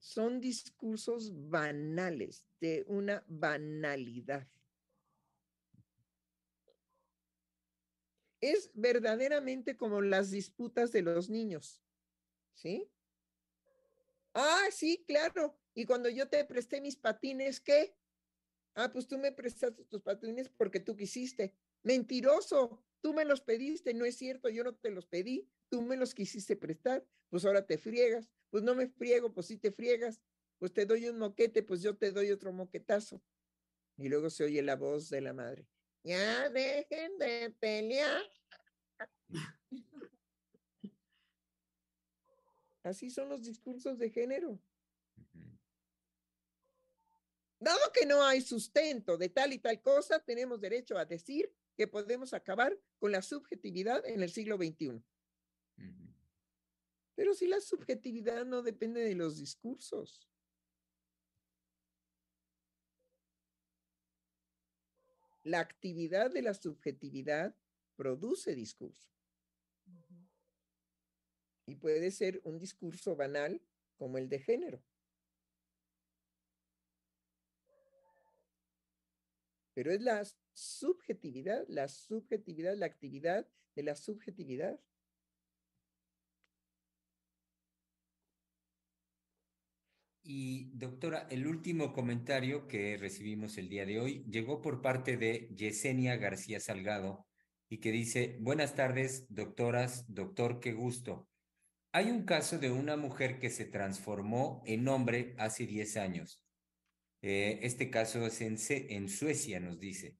Son discursos banales, de una banalidad. Es verdaderamente como las disputas de los niños, ¿sí? Ah, sí, claro. Y cuando yo te presté mis patines, ¿qué? Ah, pues tú me prestaste tus patines porque tú quisiste. Mentiroso, tú me los pediste. No es cierto, yo no te los pedí. Tú me los quisiste prestar, pues ahora te friegas. Pues no me friego, pues sí te friegas. Pues te doy un moquete, pues yo te doy otro moquetazo. Y luego se oye la voz de la madre. Ya dejen de pelear. Así son los discursos de género. Dado que no hay sustento de tal y tal cosa, tenemos derecho a decir que podemos acabar con la subjetividad en el siglo veintiuno. Pero si la subjetividad no depende de los discursos. La actividad de la subjetividad produce discurso. Y puede ser un discurso banal como el de género. Pero es la subjetividad, la subjetividad, la actividad de la subjetividad. Y doctora, el último comentario que recibimos el día de hoy llegó por parte de Yesenia García Salgado y que dice, buenas tardes, doctoras, doctor, qué gusto. Hay un caso de una mujer que se transformó en hombre hace diez años. Eh, este caso es en, en Suecia, nos dice.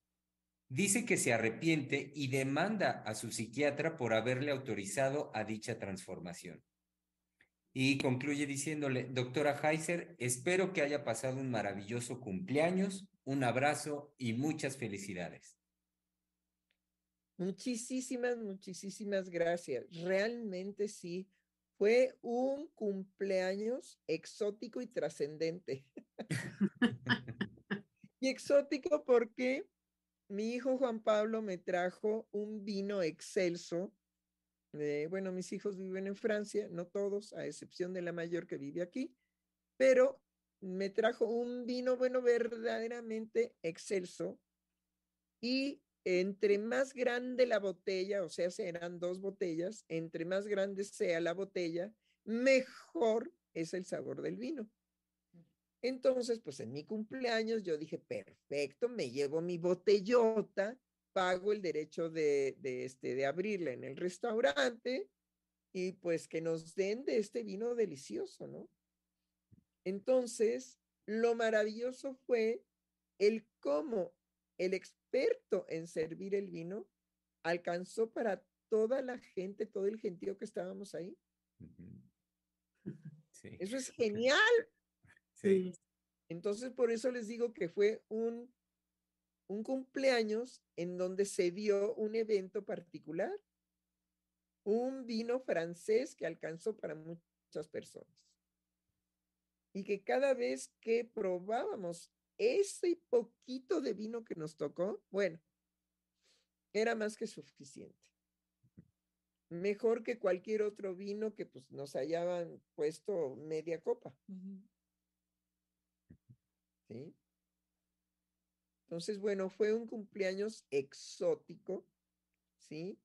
Dice que se arrepiente y demanda a su psiquiatra por haberle autorizado a dicha transformación. Y concluye diciéndole, doctora Heiser, espero que haya pasado un maravilloso cumpleaños, un abrazo y muchas felicidades. Muchísimas, muchísimas gracias. Realmente sí, fue un cumpleaños exótico y trascendente. Y exótico porque mi hijo Juan Pablo me trajo un vino excelso. Eh, bueno, mis hijos viven en Francia, no todos, a excepción de la mayor que vive aquí, pero me trajo un vino, bueno, verdaderamente excelso. Y entre más grande la botella, o sea, serán dos botellas, entre más grande sea la botella, mejor es el sabor del vino. Entonces, pues en mi cumpleaños yo dije, perfecto, me llevo mi botellota, pago el derecho de, de, este, de abrirla en el restaurante y pues que nos den de este vino delicioso, ¿no? Entonces, lo maravilloso fue el cómo el experto en servir el vino alcanzó para toda la gente, todo el gentío que estábamos ahí. Sí. Eso es genial. Sí. Entonces, por eso les digo que fue un un cumpleaños en donde se dio un evento particular, un vino francés que alcanzó para muchas personas. y que cada vez que probábamos ese poquito de vino que nos tocó, bueno, era más que suficiente. Mejor que cualquier otro vino que pues, nos hallaban puesto media copa. Uh-huh. ¿Sí? Entonces, bueno, fue un cumpleaños exótico, ¿sí?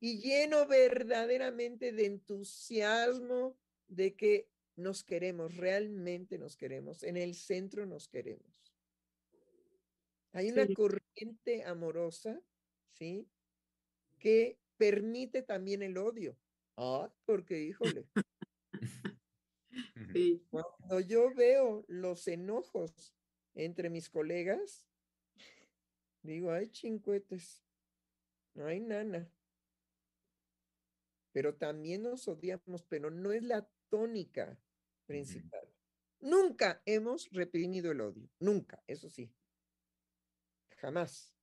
Y lleno verdaderamente de entusiasmo de que nos queremos, realmente nos queremos, en el centro nos queremos. Hay una sí. corriente amorosa, ¿sí? Que permite también el odio. Ah, porque, híjole. Sí. Cuando yo veo los enojos entre mis colegas, digo, ay, chincuetes, ay, nana. Pero también nos odiamos, pero no es la tónica principal. Uh-huh. Nunca hemos reprimido el odio, nunca, eso sí, jamás.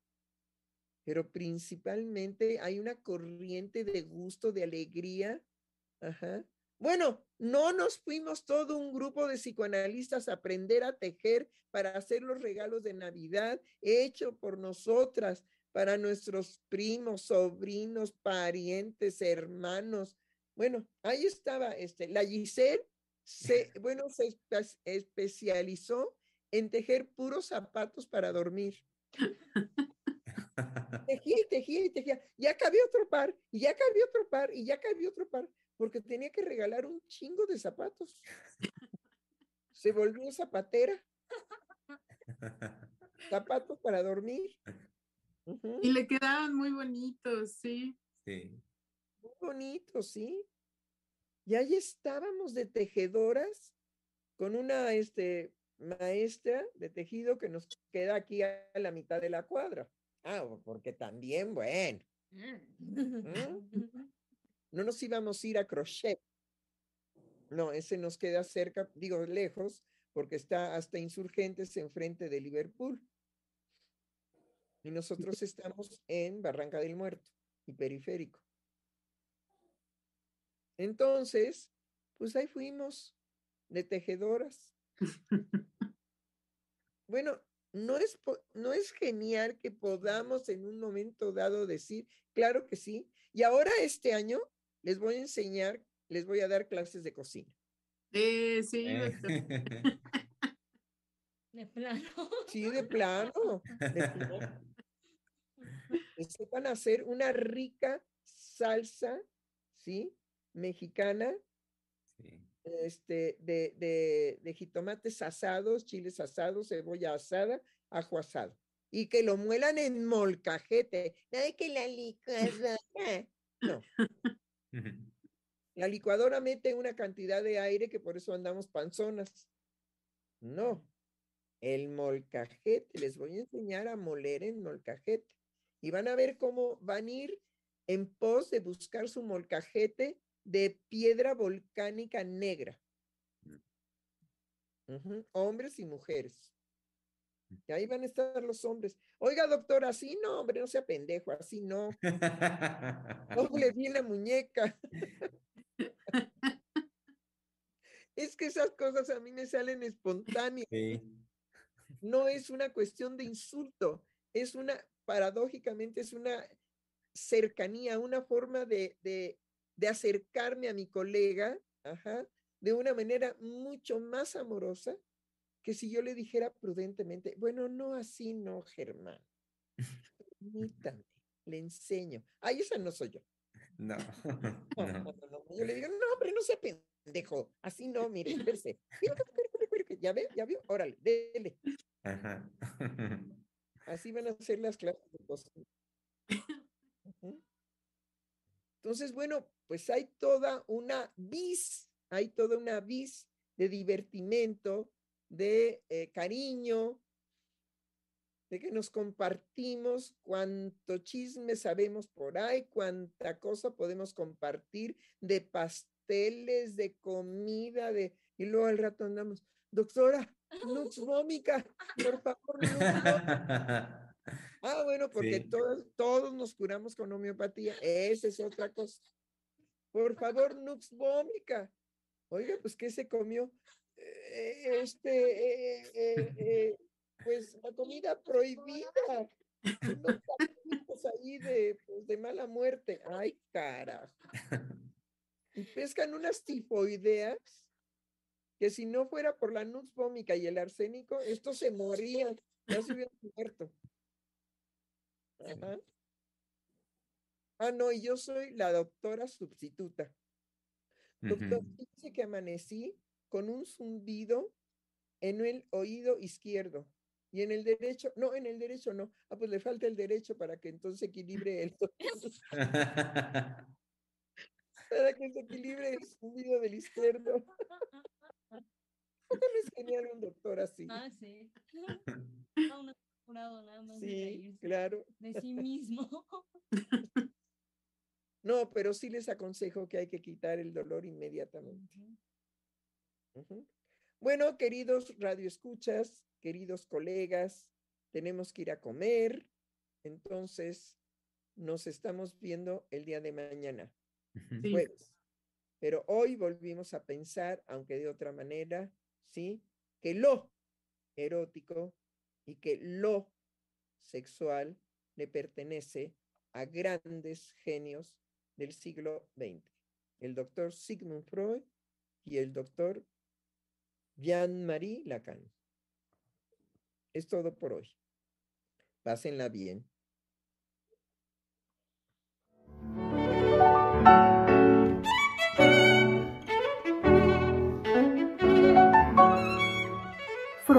Pero principalmente hay una corriente de gusto, de alegría. Ajá. Bueno, no nos fuimos todo un grupo de psicoanalistas a aprender a tejer para hacer los regalos de Navidad hecho por nosotras, para nuestros primos, sobrinos, parientes, hermanos. Bueno, ahí estaba este, la Giselle, se, bueno, se espe- especializó en tejer puros zapatos para dormir. Tejía y tejía y tejía. Ya cabía otro par, y ya cabía otro par, y ya cabía otro par, porque tenía que regalar un chingo de zapatos. Se volvió zapatera. Zapatos para dormir. Uh-huh. Y le quedaban muy bonitos, ¿sí? Sí. Muy bonitos, ¿sí? Y ahí estábamos de tejedoras con una este, maestra de tejido que nos queda aquí a la mitad de la cuadra. Ah, porque también, bueno, ¿Mm? no nos íbamos a ir a crochet. No, ese nos queda cerca, digo, lejos, porque está hasta Insurgentes enfrente de Liverpool. Y nosotros estamos en Barranca del Muerto y Periférico. Entonces, pues ahí fuimos de tejedoras. Bueno, No es, no es genial que podamos en un momento dado decir, claro que sí, y ahora este año les voy a enseñar, les voy a dar clases de cocina. Eh, sí, eh. De plano. Sí, de plano. De plano. Se van a hacer una rica salsa, ¿sí? Mexicana, sí. Este, de, de, de jitomates asados, chiles asados, cebolla asada, ajo asado. Y que lo muelan en molcajete. Ay, que la licuadora. No. La licuadora mete una cantidad de aire que por eso andamos panzonas. No. El molcajete. Les voy a enseñar a moler en molcajete. Y van a ver cómo van a ir en pos de buscar su molcajete de piedra volcánica negra. Uh-huh. Hombres y mujeres. Y ahí van a estar los hombres. Oiga, doctora, así no, hombre, no sea pendejo, así no. No le vi la muñeca. Es que esas cosas a mí me salen espontáneas. Sí. No es una cuestión de insulto, es una, paradójicamente, es una cercanía, una forma de... de de acercarme a mi colega, ajá, de una manera mucho más amorosa que si yo le dijera prudentemente, bueno, no así, no, Germán. Permítame, le enseño. Ay, esa no soy yo. No. no, no, no, no. Yo le digo, no, hombre, no sea pendejo. Así no, mire, verse. Ya ve, ya vio, órale, dele. Ajá. Así van a ser las clases de cosas. Uh-huh. Entonces, bueno, pues hay toda una vis, hay toda una vis de divertimento, de eh, cariño, de que nos compartimos cuánto chisme sabemos por ahí, cuánta cosa podemos compartir de pasteles, de comida, de y luego al rato andamos, doctora, Lux Vómica, por favor, Lux Vómica. Ah, bueno, porque sí. todos, todos nos curamos con homeopatía. Esa es otra cosa. Por favor, Nux Vómica. Oiga, pues, ¿qué se comió? Eh, este, eh, eh, eh, pues, la comida prohibida. Unos taquitos ahí de, pues, de mala muerte. Ay, carajo. Y pescan unas tifoideas que si no fuera por la nux vómica y el arsénico, estos se morían. Ya se hubieran muerto. Ajá. Ah, no, y yo soy la doctora sustituta. Doctor, uh-huh. Dice que amanecí con un zumbido en el oído izquierdo y en el derecho, no, en el derecho no. Ah, pues le falta el derecho para que entonces equilibre el para que se equilibre el zumbido del izquierdo. ¿Cómo les genial un doctor así? Ah, sí. No, no. Nada más sí, de reírse, claro. De sí mismo. No, pero sí les aconsejo que hay que quitar el dolor inmediatamente. Uh-huh. Uh-huh. Bueno, queridos radioescuchas, queridos colegas, tenemos que ir a comer. Entonces, nos estamos viendo el día de mañana, sí. Jueves. Pero hoy volvimos a pensar, aunque de otra manera, ¿sí? Que lo erótico y que lo sexual le pertenece a grandes genios del siglo veinte. El doctor Sigmund Freud y el doctor Jean-Marie Lacan. Es todo por hoy. Pásenla bien.